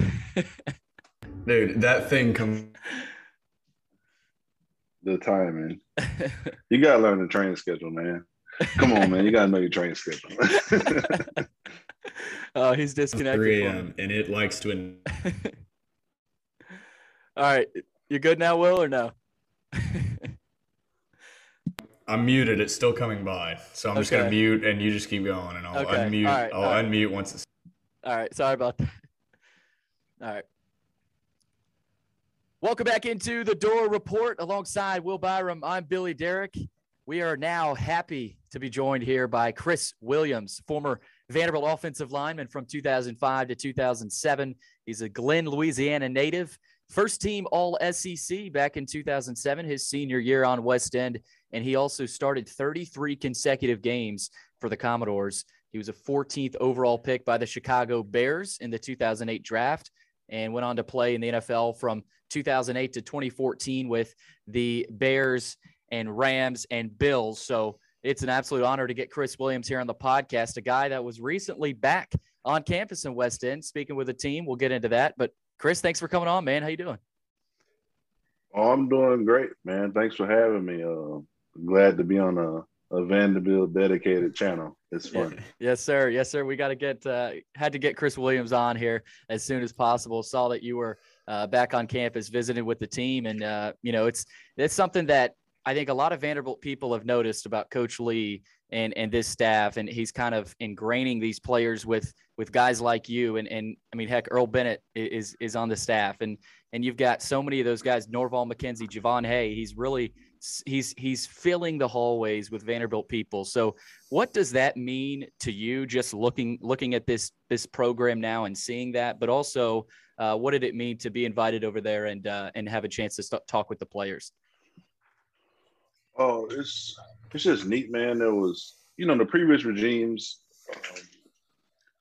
dude. That thing comes. The time, man. You gotta learn the training schedule, man. Come on, man. You gotta know your training schedule. Uh, he's disconnected. three a.m. and it likes to. All right, you good now, Will, or no? I'm muted. It's still coming by, so I'm okay. just gonna mute, and you just keep going, and I'll okay. unmute. All right. I'll All unmute right. once it's. All right. Sorry about that. All right. Welcome back into the Dore Report. Alongside Will Byram, I'm Billy Derrick. We are now happy to be joined here by Chris Williams, former Vanderbilt offensive lineman from two thousand five to two thousand seven. He's a Glenn, Louisiana native, first team All S E C back in two thousand seven, his senior year on West End, and he also started thirty-three consecutive games for the Commodores. He was a fourteenth overall pick by the Chicago Bears in the two thousand eight draft and went on to play in the N F L from two thousand eight to twenty fourteen with the Bears and Rams and Bills. So it's an absolute honor to get Chris Williams here on the podcast, a guy that was recently back on campus in West End, speaking with a team. We'll get into that. But, Chris, thanks for coming on, man. How you doing? Oh, I'm doing great, man. Thanks for having me. Uh, glad to be on a, a Vanderbilt dedicated channel. It's fun. Yeah. Yes, sir. Yes, sir. We got to get uh, – had to get Chris Williams on here as soon as possible. Saw that you were uh, back on campus visiting with the team. And, uh, you know, it's it's something that – I think a lot of Vanderbilt people have noticed about Coach Lee and, and this staff, and he's kind of ingraining these players with, with guys like you. And, and I mean, heck, Earl Bennett is, is on the staff, and, and you've got so many of those guys, Norval McKenzie, Javon Hay. He's really, he's, he's filling the hallways with Vanderbilt people. So what does that mean to you? Just looking, looking at this, this program now and seeing that, but also uh, what did it mean to be invited over there and, uh, and have a chance to st- talk with the players? Oh, it's it's just neat, man. There was, you know, the previous regimes, um,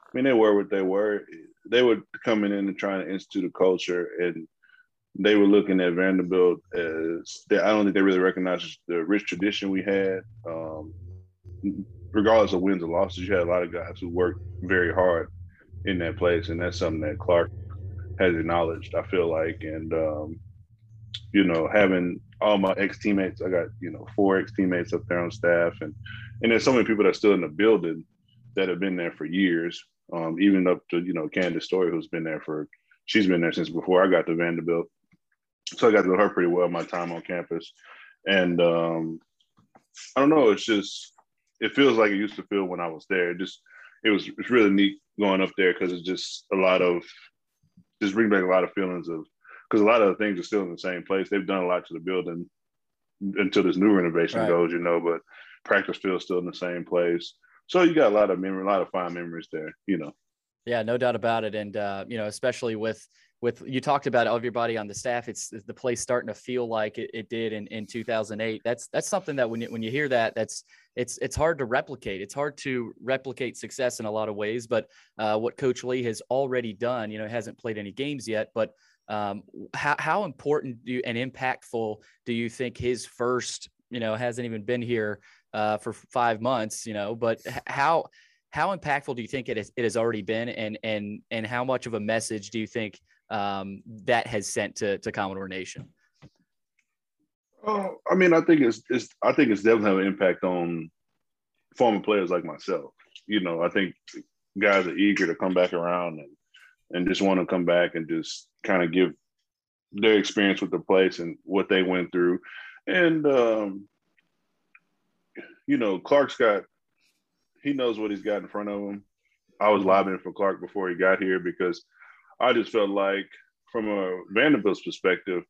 I mean, they were what they were. They were coming in and trying to institute a culture, and they were looking at Vanderbilt as, they, I don't think they really recognized the rich tradition we had. Um, regardless of wins or losses, you had a lot of guys who worked very hard in that place, and that's something that Clark has acknowledged, I feel like. And, um, you know, having all my ex-teammates, I got, you know, four ex-teammates up there on staff. And, and there's so many people that are still in the building that have been there for years, um, even up to, you know, Candace Story, who's been there for, she's been there since before I got to Vanderbilt. So I got to know her pretty well my time on campus. And um, I don't know, it's just, it feels like it used to feel when I was there. It just, it was it's really neat going up there because it's just a lot of, just bring back a lot of feelings of, because a lot of the things are still in the same place. They've done a lot to the building until this new renovation right. goes, you know, but practice field's still in the same place. So you got a lot of memory, a lot of fine memories there, you know. Yeah, no doubt about it. And, uh, you know, especially with, with you talked about everybody on the staff, it's, it's the place starting to feel like it, it did in, in two thousand eight. That's that's something that when you, when you hear that, that's it's it's hard to replicate. It's hard to replicate success in a lot of ways. But uh, what Coach Lee has already done, you know, hasn't played any games yet, but Um, how, how important do you, and impactful do you think his first, you know, hasn't even been here uh, for five months, you know, but how, how impactful do you think it, is, it has already been? And, and, and how much of a message do you think um, that has sent to, to Commodore Nation? Oh, I mean, I think it's, it's, I think it's definitely have an impact on former players like myself. You know, I think guys are eager to come back around and, and just want to come back and just kind of give their experience with the place and what they went through. And, um, you know, Clark's got, he knows what he's got in front of him. I was lobbying for Clark before he got here because I just felt like from a Vanderbilt's perspective,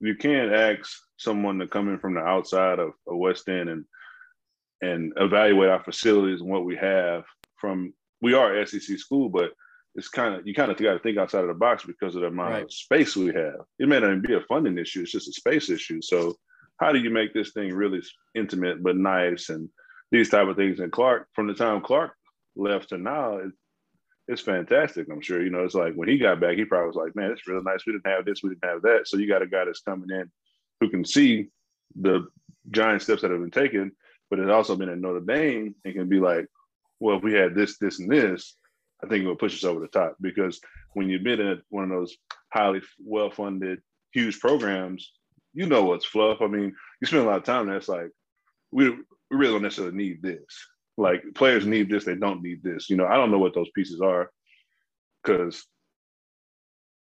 you can't ask someone to come in from the outside of, of West End and, and evaluate our facilities and what we have from, we are S E C school, but it's kind of, you kind of got to think outside of the box because of the amount right. of space we have. It may not even be a funding issue. It's just a space issue. So how do you make this thing really intimate, but nice and these type of things? And Clark, from the time Clark left to now, it, it's fantastic. I'm sure, you know, it's like when he got back, he probably was like, man, it's really nice. We didn't have this. We didn't have that. So you got a guy that's coming in who can see the giant steps that have been taken, but has also been in Notre Dame and can be like, well, if we had this, this, and this, I think it will push us over the top because when you've been at one of those highly well-funded, huge programs, you know what's fluff. I mean, you spend a lot of time there. It's like, we, we really don't necessarily need this. Like, players need this. They don't need this. You know, I don't know what those pieces are. because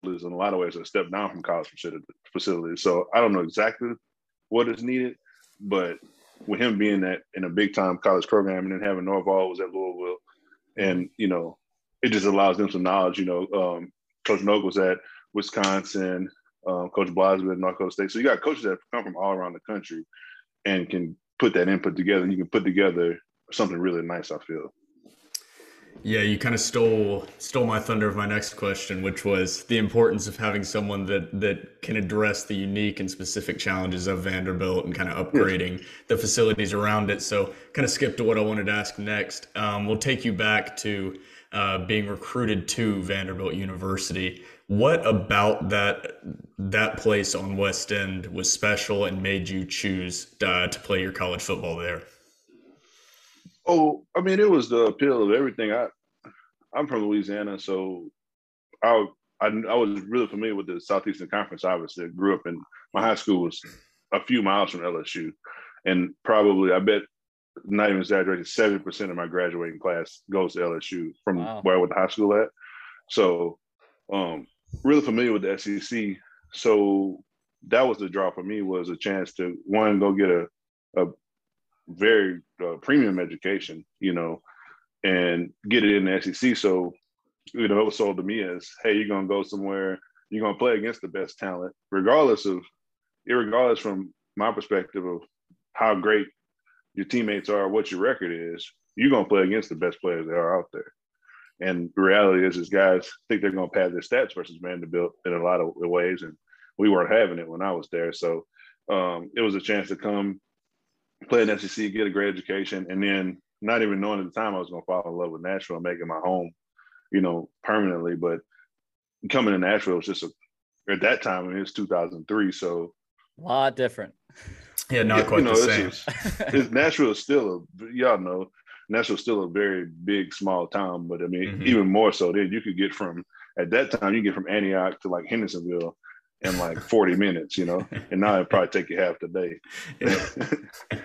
in a lot of ways a step down from college facilities. So I don't know exactly what is needed, but with him being that in a big time college program and then having Norval was at Louisville, and, you know, it just allows them some knowledge. You know, um, Coach Nogue was at Wisconsin, um, Coach Blasman at North Dakota State. So you got coaches that come from all around the country and can put that input together, and you can put together something really nice, I feel. Yeah, you kind of stole stole my thunder of my next question, which was the importance of having someone that that can address the unique and specific challenges of Vanderbilt and kind of upgrading yes. the facilities around it. So kind of skip to what I wanted to ask next. Um, we'll take you back to uh, being recruited to Vanderbilt University. What about that that place on West End was special and made you choose uh, to play your college football there? Oh, I mean, it was the appeal of everything. I, I'm from Louisiana, so I, I, I was really familiar with the Southeastern Conference, obviously. I grew up in – my high school was a few miles from L S U, and probably, I bet, not even exaggerated, seventy percent of my graduating class goes to L S U from wow. where I went to high school at. So um, really familiar with the S E C. So that was the draw for me, was a chance to, one, go get a, a – very uh, premium education, you know, and get it in the S E C. So, you know, it was sold to me as, hey, you're going to go somewhere, you're going to play against the best talent, regardless of, regardless from my perspective of how great your teammates are, what your record is, you're going to play against the best players that are out there. And the reality is, is guys think they're going to pad their stats versus Vanderbilt in a lot of ways, and we weren't having it when I was there. So um, it was a chance to come play in S E C, get a great education, and then not even knowing at the time I was going to fall in love with Nashville and make it my home, you know, permanently. But coming to Nashville was just a, at that time, I mean, it's two thousand three, so a lot different. Yeah, not yeah, quite you know, the same. It's just, it's, Nashville is still a, y'all know, Nashville is still a very big, small town, but I mean, mm-hmm. even more so then you could get from, at that time, you get from Antioch to like Hendersonville in like forty minutes, you know, and now it'd probably take you half the day. Yeah.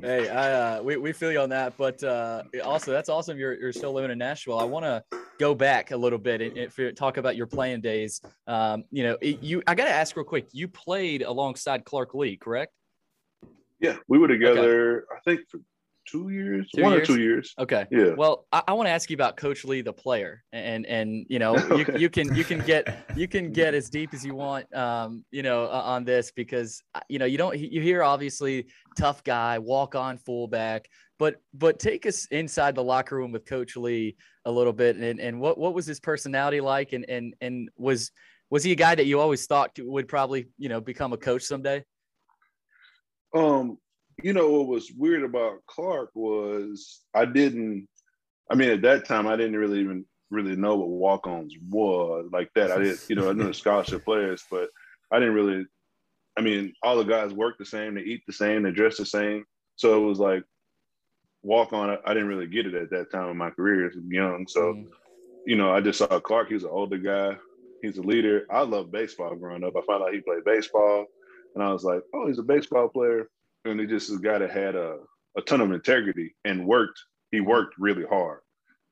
Hey, I, uh, we, we feel you on that, but uh, also that's awesome. You're, you're still living in Nashville. I want to go back a little bit and, and talk about your playing days. Um, you know, it, you, I got to ask real quick, you played alongside Clark Lee, correct? Yeah, we were together, okay. I think for two years, two one years? or two years. Okay. Yeah. Well, I, I want to ask you about Coach Lee, the player, and, and, you know, you, you can, you can get, you can get as deep as you want, um, you know, uh, on this, because, you know, you don't, you hear obviously tough guy, walk on fullback, but, but take us inside the locker room with Coach Lee a little bit. And, and what, what was his personality like? And, and, and was, was he a guy that you always thought would probably, you know, become a coach someday? Um, You know, what was weird about Clark was I didn't – I mean, at that time, I didn't really even really know what walk-ons was like that. I didn't – you know, I knew the scholarship players, but I didn't really – I mean, all the guys work the same. They eat the same. They dress the same. So it was like walk-on, I, I didn't really get it at that time in my career as young. So, mm-hmm. you know, I just saw Clark. He's an older guy. He's a leader. I loved baseball growing up. I found out he played baseball, and I was like, oh, he's a baseball player. And he just is a guy that had a, a ton of integrity and worked. He worked really hard.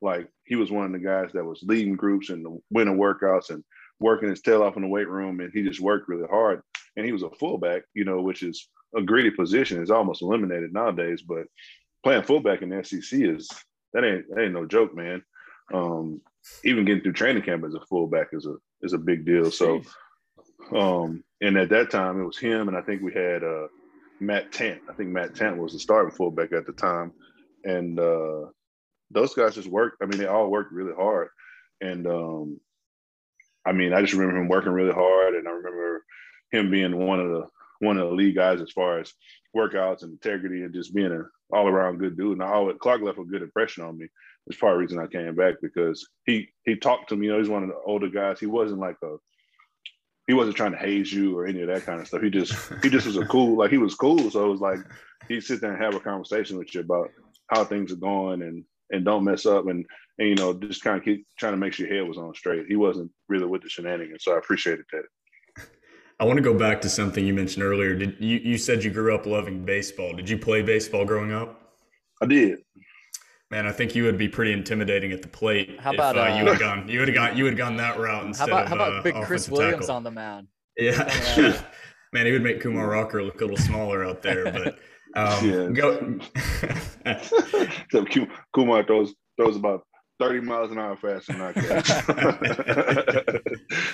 Like, he was one of the guys that was leading groups and winning workouts and working his tail off in the weight room. And he just worked really hard. And he was a fullback, you know, which is a gritty position. It's almost eliminated nowadays. But playing fullback in the S E C is that ain't that ain't no joke, man. Um, even getting through training camp as a fullback is a is a big deal. So, um, and at that time it was him, and I think we had uh, Matt Tant. I think Matt Tant was the starting fullback at the time. And uh, those guys just worked. I mean, they all worked really hard. And, um, I mean, I just remember him working really hard. And I remember him being one of the one of the lead guys as far as workouts and integrity and just being an all-around good dude. And I always, Clark left a good impression on me. That's part of the reason I came back, because he he talked to me. You know, he's one of the older guys. He wasn't like a He wasn't trying to haze you or any of that kind of stuff. He just he just was a cool, like he was cool. So it was like he'd sit there and have a conversation with you about how things are going and and don't mess up and and you know, just kind of keep trying to make sure your head was on straight. He wasn't really with the shenanigans, so I appreciated that. I want to go back to something you mentioned earlier. Did you you said you grew up loving baseball? Did you play baseball growing up? I did. Man, I think you would be pretty intimidating at the plate. How about if, uh, uh, you would have gone? You would have gone. You would have gone that route instead. How about, how about of, uh, big Chris Williams tackle on the mound? Yeah, man, he would make Kumar Rocker look a little smaller out there. But um, yeah, go. So Kumar throws throws about thirty miles an hour faster than I can.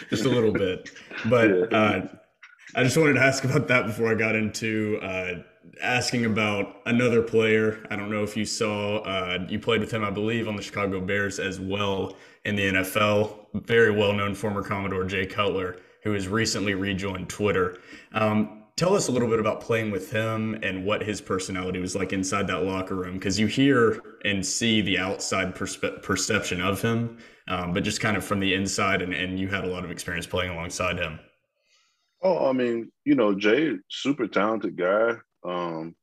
Just a little bit, but yeah. uh, I just wanted to ask about that before I got into. Uh, asking about another player. I don't know if you saw, uh, you played with him, I believe, on the Chicago Bears as well in the N F L. Very well-known former Commodore Jay Cutler, who has recently rejoined Twitter. Um, tell us a little bit about playing with him and what his personality was like inside that locker room, because you hear and see the outside perspe- perception of him, um, but just kind of from the inside, and, and you had a lot of experience playing alongside him. Oh, I mean, you know, Jay, super talented guy. Um,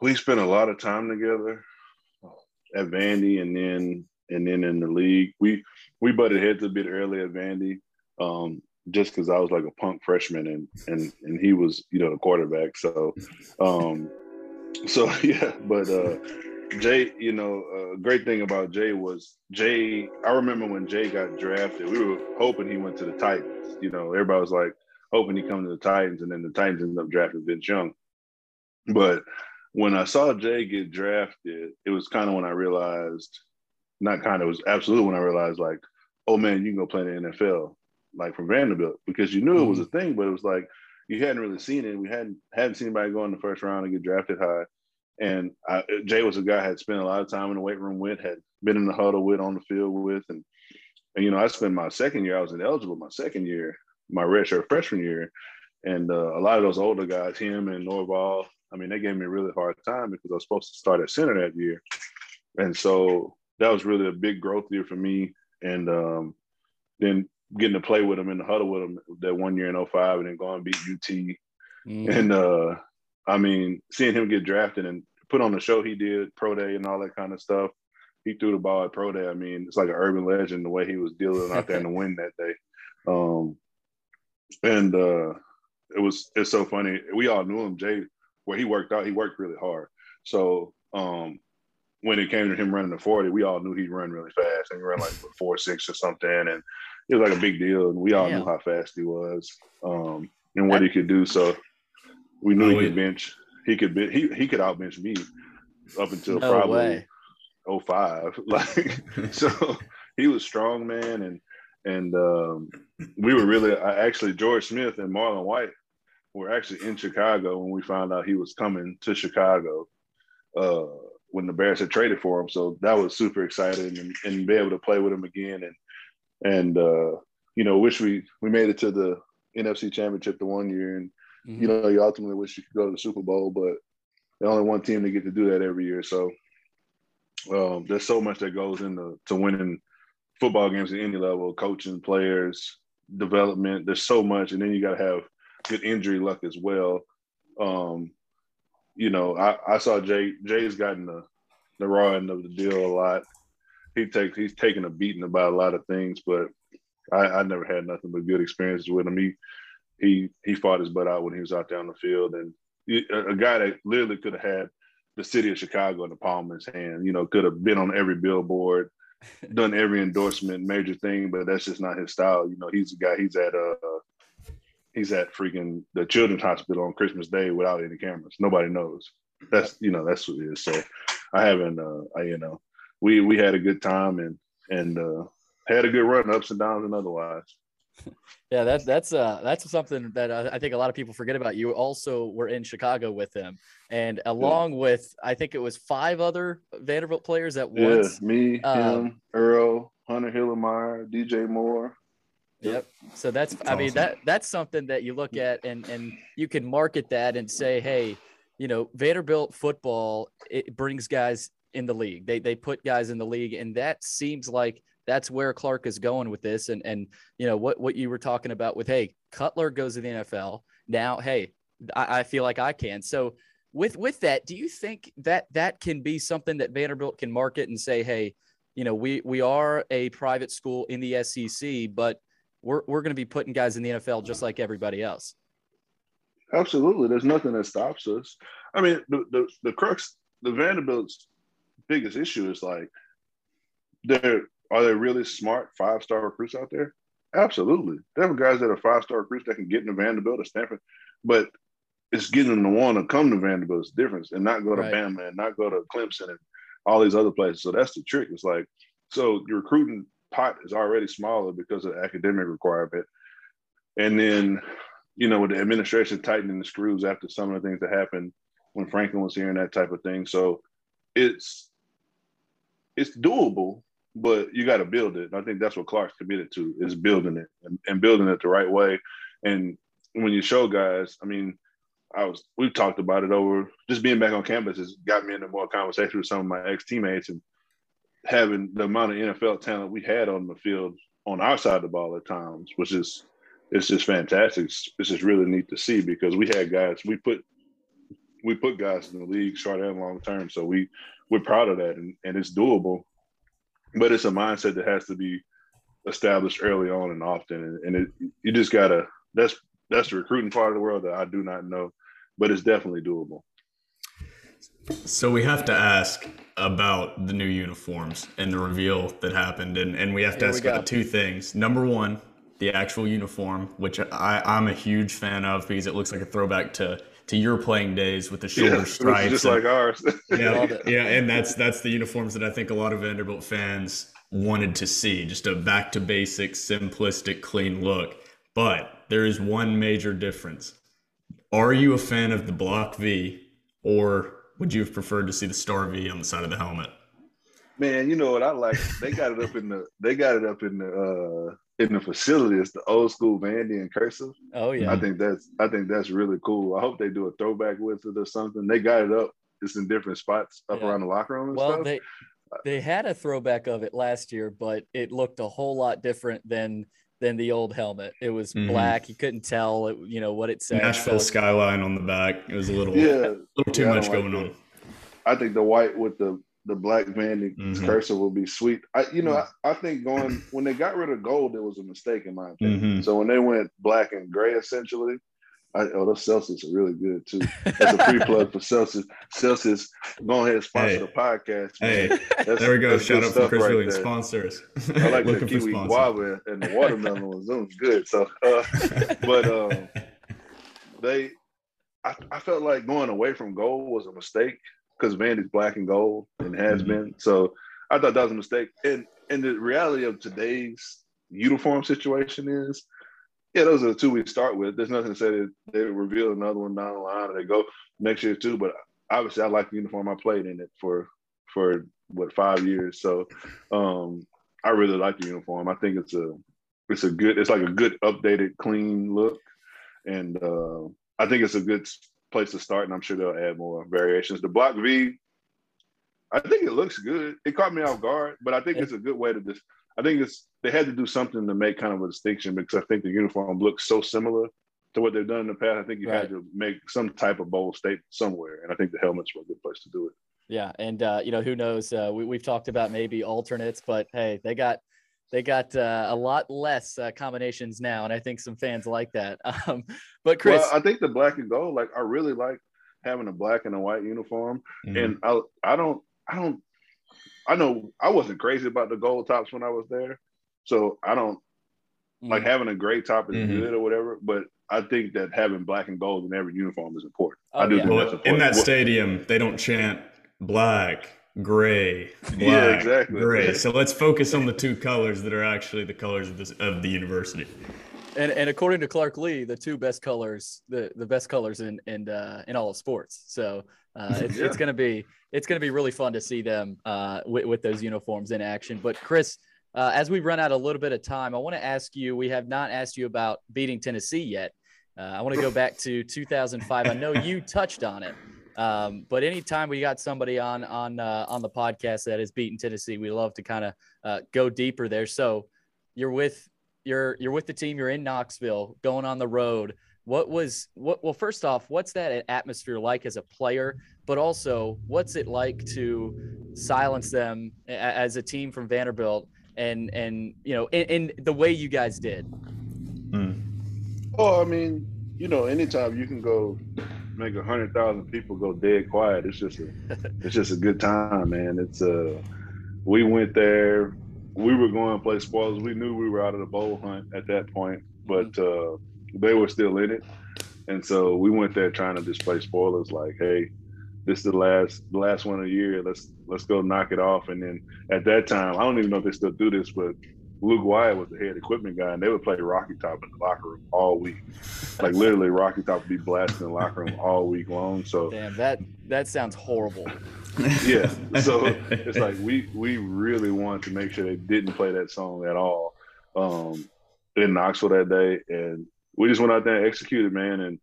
we spent a lot of time together at Vandy, and then and then in the league. We we butted heads a bit early at Vandy, um, just because I was like a punk freshman, and and and he was, you know, the quarterback. So, um, so yeah. But uh, Jay, you know, a uh, great thing about Jay was Jay. I remember when Jay got drafted, we were hoping he went to the Titans. You know, everybody was like hoping he come to the Titans, and then the Titans ended up drafting Vince Young. But when I saw Jay get drafted, it was kind of when I realized, not kind of, it was absolutely when I realized, like, oh, man, you can go play in the N F L, like from Vanderbilt, because you knew it was a thing, but it was like you hadn't really seen it. We hadn't hadn't seen anybody go in the first round and get drafted high. And I, Jay was a guy I had spent a lot of time in the weight room with, had been in the huddle with, on the field with. And, and you know, I spent my second year, I was ineligible my second year, my redshirt freshman year. And uh, a lot of those older guys, him and Norval, I mean, they gave me a really hard time because I was supposed to start at center that year. And so that was really a big growth year for me. And um, then getting to play with them in the huddle with them that one year in oh five, and then going and beat U T. Mm. And uh, I mean, seeing him get drafted and put on the show he did, pro day and all that kind of stuff. He threw the ball at pro day. I mean, it's like an urban legend, the way he was dealing out there in the wind that day. Um, And uh, it was, it's so funny. We all knew him. Jay, where he worked out, he worked really hard. So um, when it came to him running the forty, we all knew he'd run really fast. And he ran like four, six or something. And it was like a big deal. And we all yeah. knew how fast he was um, and what that, he could do. So we knew no he could bench. He could be, he, he could outbench me up until no probably oh five. Like, so he was strong, man. And And um, we were really, I actually, George Smith and Marlon White were actually in Chicago when we found out he was coming to Chicago uh, when the Bears had traded for him. So that was super exciting, and, and be able to play with him again. And, and uh, you know, wish we, we made it to the N F C Championship the one year. And, mm-hmm. you know, you ultimately wish you could go to the Super Bowl, but they're only one team to get to do that every year. So um, there's so much that goes into to winning football games at any level, coaching, players, development. There's so much. And then you got to have good injury luck as well. Um, you know, I, I saw Jay, Jay's gotten the, the raw end of the deal a lot. He takes, he's taken a beating about a lot of things, but I, I never had nothing but good experiences with him. He, he, he fought his butt out when he was out there on the field, and he, a, a guy that literally could have had the city of Chicago in the palm of his hand, you know, could have been on every billboard, done every endorsement, major thing, but that's just not his style. You know, he's a guy, he's at uh he's at freaking the children's hospital on Christmas Day without any cameras. Nobody knows. That's, you know, that's what it is. So I haven't uh I, you know, we we had a good time and and uh had a good run, ups and downs and otherwise. Yeah, that's that's uh that's something that I, I think a lot of people forget about. You also were in Chicago with him, and along yeah. with I think it was five other Vanderbilt players at yeah, once. Me, um, him, Earl, Hunter Hillemeyer, D J Moore. Yep. So that's, that's I awesome. mean that that's something that you look at, and and you can market that and say, hey, you know, Vanderbilt football, it brings guys in the league. They they put guys in the league, and that seems like that's where Clark is going with this. And, and you know, what, what you were talking about with, hey, Cutler goes to the N F L. Now, hey, I, I feel like I can. So with with that, do you think that that can be something that Vanderbilt can market and say, hey, you know, we we are a private school in the S E C, but we're, we're going to be putting guys in the N F L just like everybody else? Absolutely. There's nothing that stops us. I mean, the the, the crux, the Vanderbilt's biggest issue is like, there are there really smart five-star recruits out there? Absolutely. There are guys that are five-star recruits that can get into Vanderbilt or Stanford, but it's getting the one to come to Vanderbilt's difference and not go to right. Bama and not go to Clemson and all these other places. So that's the trick. It's like, so your recruiting pot is already smaller because of the academic requirement. And then, you know, with the administration tightening the screws after some of the things that happened when Franklin was here and that type of thing. So it's, it's doable, but you got to build it. And I think that's what Clark's committed to, is building it and, and building it the right way. And when you show guys, I mean, I was, we've talked about it over, just being back on campus has got me into more conversation with some of my ex-teammates, and having the amount of N F L talent we had on the field on our side of the ball at times, which is, it's just fantastic. It's, it's just really neat to see, because we had guys, we put, we put guys in the league short and long term. So we, we're proud of that, and, and it's doable, but it's a mindset that has to be established early on and often. And it, you just gotta, that's, that's the recruiting part of the world that I do not know, but it's definitely doable. So we have to ask about the new uniforms and the reveal that happened. And, and we have to Here ask about two things. Number one, the actual uniform, which I, I'm a huge fan of, because it looks like a throwback to, to your playing days with the shoulder yeah, stripes. Just and, like ours. yeah, yeah, and that's that's the uniforms that I think a lot of Vanderbilt fans wanted to see, just a back-to-basics, simplistic, clean look. But there is one major difference. Are you a fan of the block V, or would you have preferred to see the star V on the side of the helmet? Man, you know what I like? They got it up in the they got it up in the uh, in the facility. It's the old school Vandy and cursive. Oh yeah, I think that's I think that's really cool. I hope they do a throwback with it or something. They got it up. It's in different spots up yeah. around the locker room. And well, stuff. they they had a throwback of it last year, but it looked a whole lot different than. than the old helmet. It was mm. black. You couldn't tell, it, you know, what it said. Nashville so skyline on the back. It was a little, yeah. a little too yeah, much like going it. on. I think the white with the, the black Vandy mm-hmm. cursor will be sweet. I, you know, mm. I, I think going, when they got rid of gold, it was a mistake in my opinion. Mm-hmm. So when they went black and gray, essentially, I, oh, those Celsius are really good too. That's a free plug for Celsius. Celsius, go ahead and sponsor hey. the podcast. Man. Hey, that's, there we go. Shout out for Chris right Williams. Sponsors. I like the kiwi guava and the watermelon was doing good. So, uh, but um, they, I, I felt like going away from gold was a mistake, because Vandy's black and gold and has mm-hmm. been. So I thought that was a mistake. And and the reality of today's uniform situation is, yeah, those are the two we start with. There's nothing to say that they reveal another one down the line and they go next year too. But obviously, I like the uniform. I played in it for for what five years, so um, I really like the uniform. I think it's a it's a good it's like a good updated, clean look, and uh, I think it's a good place to start. And I'm sure they'll add more variations. The block V, I think it looks good. It caught me off guard, but I think it's a good way to just. I think it's they had to do something to make kind of a distinction, because I think the uniform looks so similar to what they've done in the past. I think you right. had to make some type of bold statement somewhere, and I think the helmets were a good place to do it. Yeah, and uh, you know, who knows? Uh, we we've talked about maybe alternates, but hey, they got they got uh, a lot less uh, combinations now, and I think some fans like that. Um, but Chris, well, I think the black and gold, like I really like having a black and a white uniform, mm-hmm. and I I don't I don't. I know I wasn't crazy about the gold tops when I was there. So I don't mm. like having a gray top is mm-hmm. good or whatever, but I think that having black and gold in every uniform is important. Oh, I do yeah. think well, that's important. In that stadium, they don't chant black, gray, black, yeah, exactly. gray. So let's focus on the two colors that are actually the colors of, this, of the university. And and according to Clark Lee, the two best colors, the, the best colors in in uh, in all of sports. So uh, it's, yeah. it's gonna be it's gonna be really fun to see them uh, with, with those uniforms in action. But Chris, uh, as we run out a little bit of time, I want to ask you. We have not asked you about beating Tennessee yet. Uh, I want to go back to two thousand five. I know you touched on it, um, but anytime we got somebody on on uh, on the podcast that has beaten Tennessee, we love to kind of uh, go deeper there. So you're with. You're you're with the team. You're in Knoxville, going on the road. What was what? Well, first off, what's that atmosphere like as a player? But also, what's it like to silence them as a team from Vanderbilt? And and you know, in the way you guys did. Hmm. Well, I mean, you know, anytime you can go make a hundred thousand people go dead quiet. It's just a, it's just a good time, man. It's uh, we went there. We were going to play spoilers. We knew we were out of the bowl hunt at that point, but uh, they were still in it, and so we went there trying to just play spoilers. Like, hey, this is the last, the last one of the year. Let's let's go knock it off. And then at that time, I don't even know if they still do this, but Luke Wyatt was the head equipment guy, and they would play Rocky Top in the locker room all week. Like, literally, Rocky Top would be blasting in the locker room all week long. So damn, that that sounds horrible. Yeah, so it's like we we really wanted to make sure they didn't play that song at all um, in Knoxville that day, and we just went out there and executed, man, and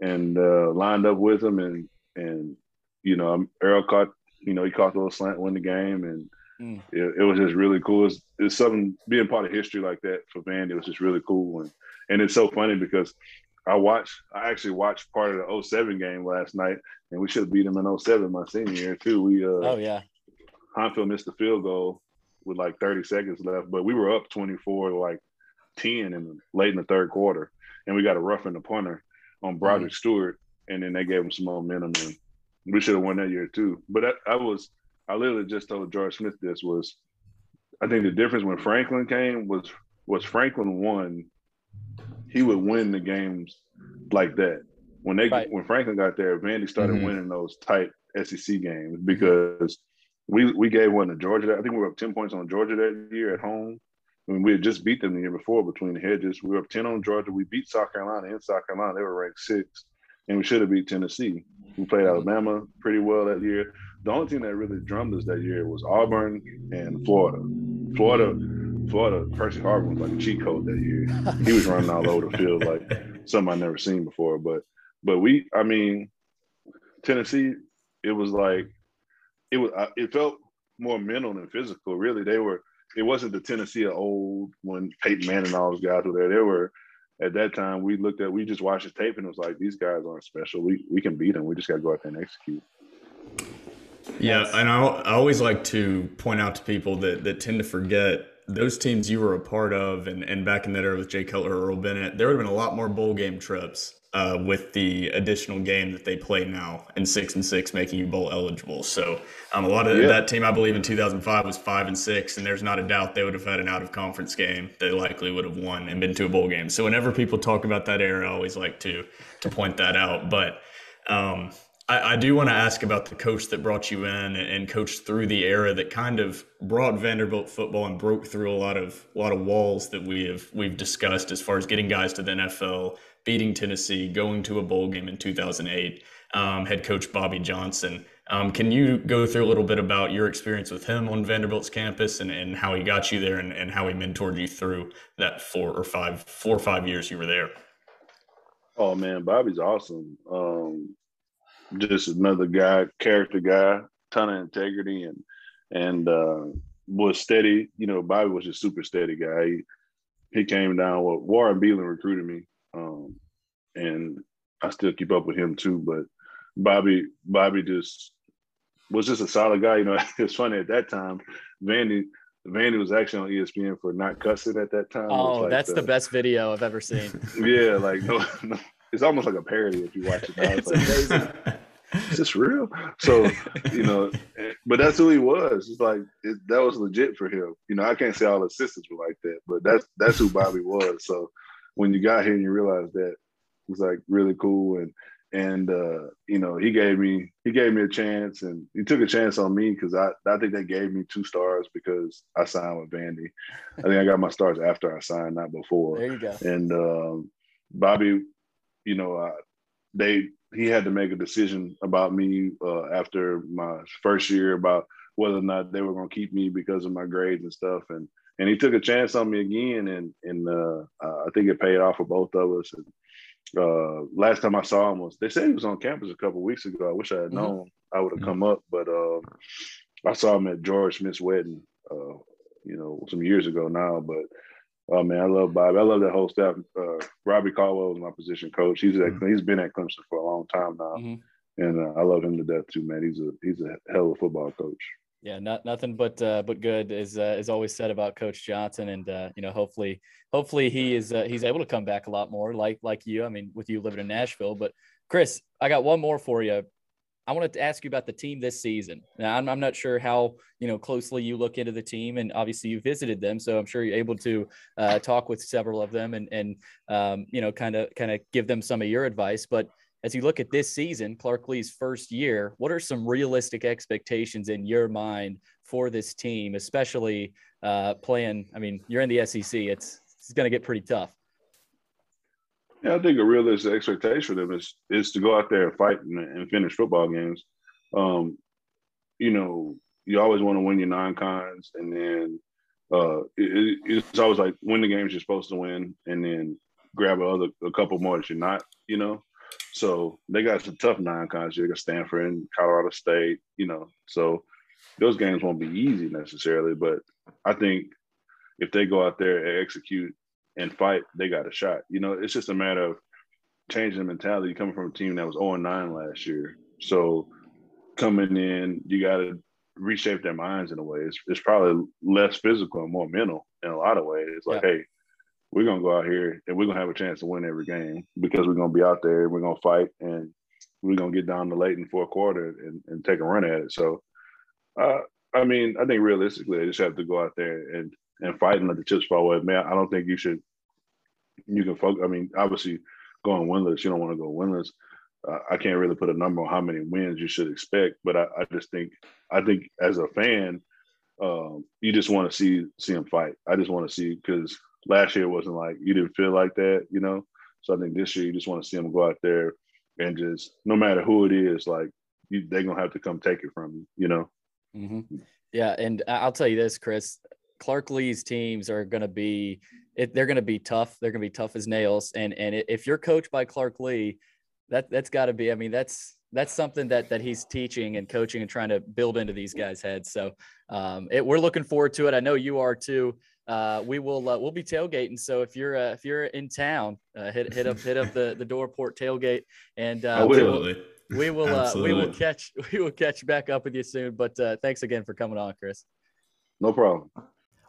and uh, lined up with them, and and you know, Earl caught, you know, he caught a little slant to win the game, and. Mm. It, it was just really cool. It's it something being part of history like that for Vandy. It was just really cool, and and it's so funny because I watched. I actually watched part of the oh seven game last night, and we should have beat them in oh seven my senior year too. We uh, oh yeah, Hanfield missed the field goal with like thirty seconds left, but we were up twenty-four like ten in the, late in the third quarter, and we got a roughing the punter on Broderick mm. Stewart, and then they gave him some momentum, and we should have won that year too. But I, I was. I literally just told George Smith this was, I think the difference when Franklin came was, was Franklin won, he would win the games like that. When they right. when Franklin got there, Vandy started mm-hmm. winning those tight S E C games because we we gave one to Georgia. I think we were up ten points on Georgia that year at home. I mean, we had just beat them the year before between the hedges. We were up ten on Georgia. We beat South Carolina in South Carolina. They were ranked sixth, and we should have beat Tennessee. We played Alabama pretty well that year. The only team that really drummed us that year was Auburn and Florida. Florida, Florida, Percy Harvin was like a cheat code that year. He was running all over the field like something I've never seen before. But but we, I mean, Tennessee, it was like, it was. It felt more mental than physical, really. They were, it wasn't the Tennessee of old when Peyton Manning and all those guys were there. They were, at that time, we looked at, we just watched the tape and it was like, these guys aren't special. We, we can beat them. We just got to go out there and execute. Yeah, and I, I always like to point out to people that, that tend to forget those teams you were a part of, and, and back in that era with Jay Cutler or Earl Bennett, there would have been a lot more bowl game trips uh, with the additional game that they play now and six and six making you bowl eligible. So um, a lot of yeah. that team, I believe, in two thousand five was five and six, and there's not a doubt they would have had an out-of-conference game they likely would have won and been to a bowl game. So whenever people talk about that era, I always like to to point that out. But um, – I do want to ask about the coach that brought you in and coached through the era that kind of brought Vanderbilt football and broke through a lot of a lot of walls that we have we've discussed as far as getting guys to the N F L, beating Tennessee, going to a bowl game in two thousand eight. Um, head coach Bobby Johnson. Um, can you go through a little bit about your experience with him on Vanderbilt's campus and, and how he got you there and, and how he mentored you through that four or five four or five years you were there? Oh man, Bobby's awesome. Um, Just another guy, character guy, ton of integrity, and and uh, was steady. You know, Bobby was just super steady guy. He, he came down. Well, Warren Beeland recruited me, um, and I still keep up with him too. But Bobby, Bobby just was just a solid guy. You know, it's funny at that time, Vandy. Vandy was actually on E S P N for Not Cussing at that time. Oh, like that's the, the best video I've ever seen. Yeah, like no, no. It's almost like a parody if you watch it. Now. It's, it's like, amazing. Is this real? So, you know, but that's who he was. It's like, it, that was legit for him. You know, I can't say all assistants were like that, but that's that's who Bobby was. So when you got here and you realized that, it was like really cool. And, and uh, you know, he gave me he gave me a chance, and he took a chance on me because I, I think they gave me two stars because I signed with Vandy. I think I got my stars after I signed, not before. There you go. And um, Bobby... You know, uh, they he had to make a decision about me uh, after my first year about whether or not they were going to keep me because of my grades and stuff. And and he took a chance on me again, and and uh, uh, I think it paid off for both of us. And uh, last time I saw him was they said he was on campus a couple of weeks ago. I wish I had known mm-hmm. I would have mm-hmm. come up, but uh, I saw him at George Smith's wedding, uh, you know, some years ago now, but. Oh man, I love Bobby. I love that whole staff. Uh, Robbie Caldwell is my position coach. He's at, mm-hmm. he's been at Clemson for a long time now, mm-hmm. and uh, I love him to death too, man. He's a he's a hell of a football coach. Yeah, not nothing but uh, but good is uh, is always said about Coach Johnson, and uh, you know, hopefully hopefully he is uh, he's able to come back a lot more like like you. I mean, with you living in Nashville, but Chris, I got one more for you. I wanted to ask you about the team this season. Now, I'm, I'm not sure how you know closely you look into the team, and obviously you visited them, so I'm sure you're able to uh, talk with several of them and and um, you know kind of kind of give them some of your advice. But as you look at this season, Clark Lee's first year, what are some realistic expectations in your mind for this team, especially uh, playing? I mean, you're in the S E C; it's it's going to get pretty tough. Yeah, I think a realistic expectation for them is is to go out there and fight and, and finish football games. Um, you know, you always want to win your non-cons, and then uh, it, it's always like win the games you're supposed to win, and then grab another a couple more that you're not. You know, so they got some tough non-cons. You got Stanford and Colorado State. You know, so those games won't be easy necessarily, but I think if they go out there and execute and fight, they got a shot. You know, it's just a matter of changing the mentality. Coming from a team that was oh and nine last year, so coming in, you got to reshape their minds in a way. It's, it's probably less physical and more mental in a lot of ways. It's like, yeah. hey, we're going to go out here and we're going to have a chance to win every game because we're going to be out there and we're going to fight and we're going to get down to late in fourth quarter and, and take a run at it. So, uh, I mean, I think realistically, they just have to go out there and and fight and let the chips fall away. Man, I don't think you should You can focus. I mean, obviously, going winless, you don't want to go winless. Uh, I can't really put a number on how many wins you should expect, but I, I just think, I think as a fan, um, you just want to see see them fight. I just want to see, because last year wasn't like you didn't feel like that, you know. So I think this year you just want to see them go out there and just, no matter who it is, like you, they're gonna have to come take it from you, you know. Mm-hmm. Yeah, and I'll tell you this, Chris. Clark Lee's teams are going to be, it, they're going to be tough. They're going to be tough as nails. And and if you're coached by Clark Lee, that that's got to be, I mean, that's, that's something that, that he's teaching and coaching and trying to build into these guys' heads. So um, it, we're looking forward to it. I know you are too. Uh, we will, uh, we'll be tailgating. So if you're, uh, if you're in town, uh, hit, hit up, hit up the, the Dore Report tailgate, and uh, we will, we will, uh, we will catch, we will catch back up with you soon. But uh, thanks again for coming on, Chris. No problem.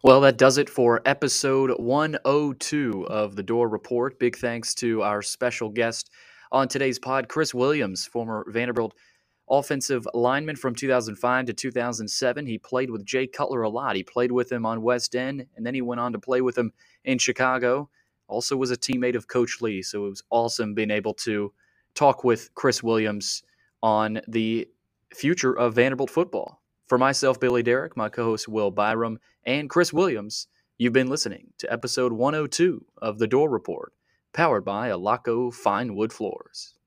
Well, that does it for episode one oh two of The Dore Report. Big thanks to our special guest on today's pod, Chris Williams, former Vanderbilt offensive lineman from two thousand five to two thousand seven. He played with Jay Cutler a lot. He played with him on West End, and then he went on to play with him in Chicago. Also was a teammate of Coach Lee, so it was awesome being able to talk with Chris Williams on the future of Vanderbilt football. For myself, Billy Derrick, my co-host Will Byram, and Chris Williams, you've been listening to episode one oh two of The Dore Report, powered by Allaco Fine Wood Floors.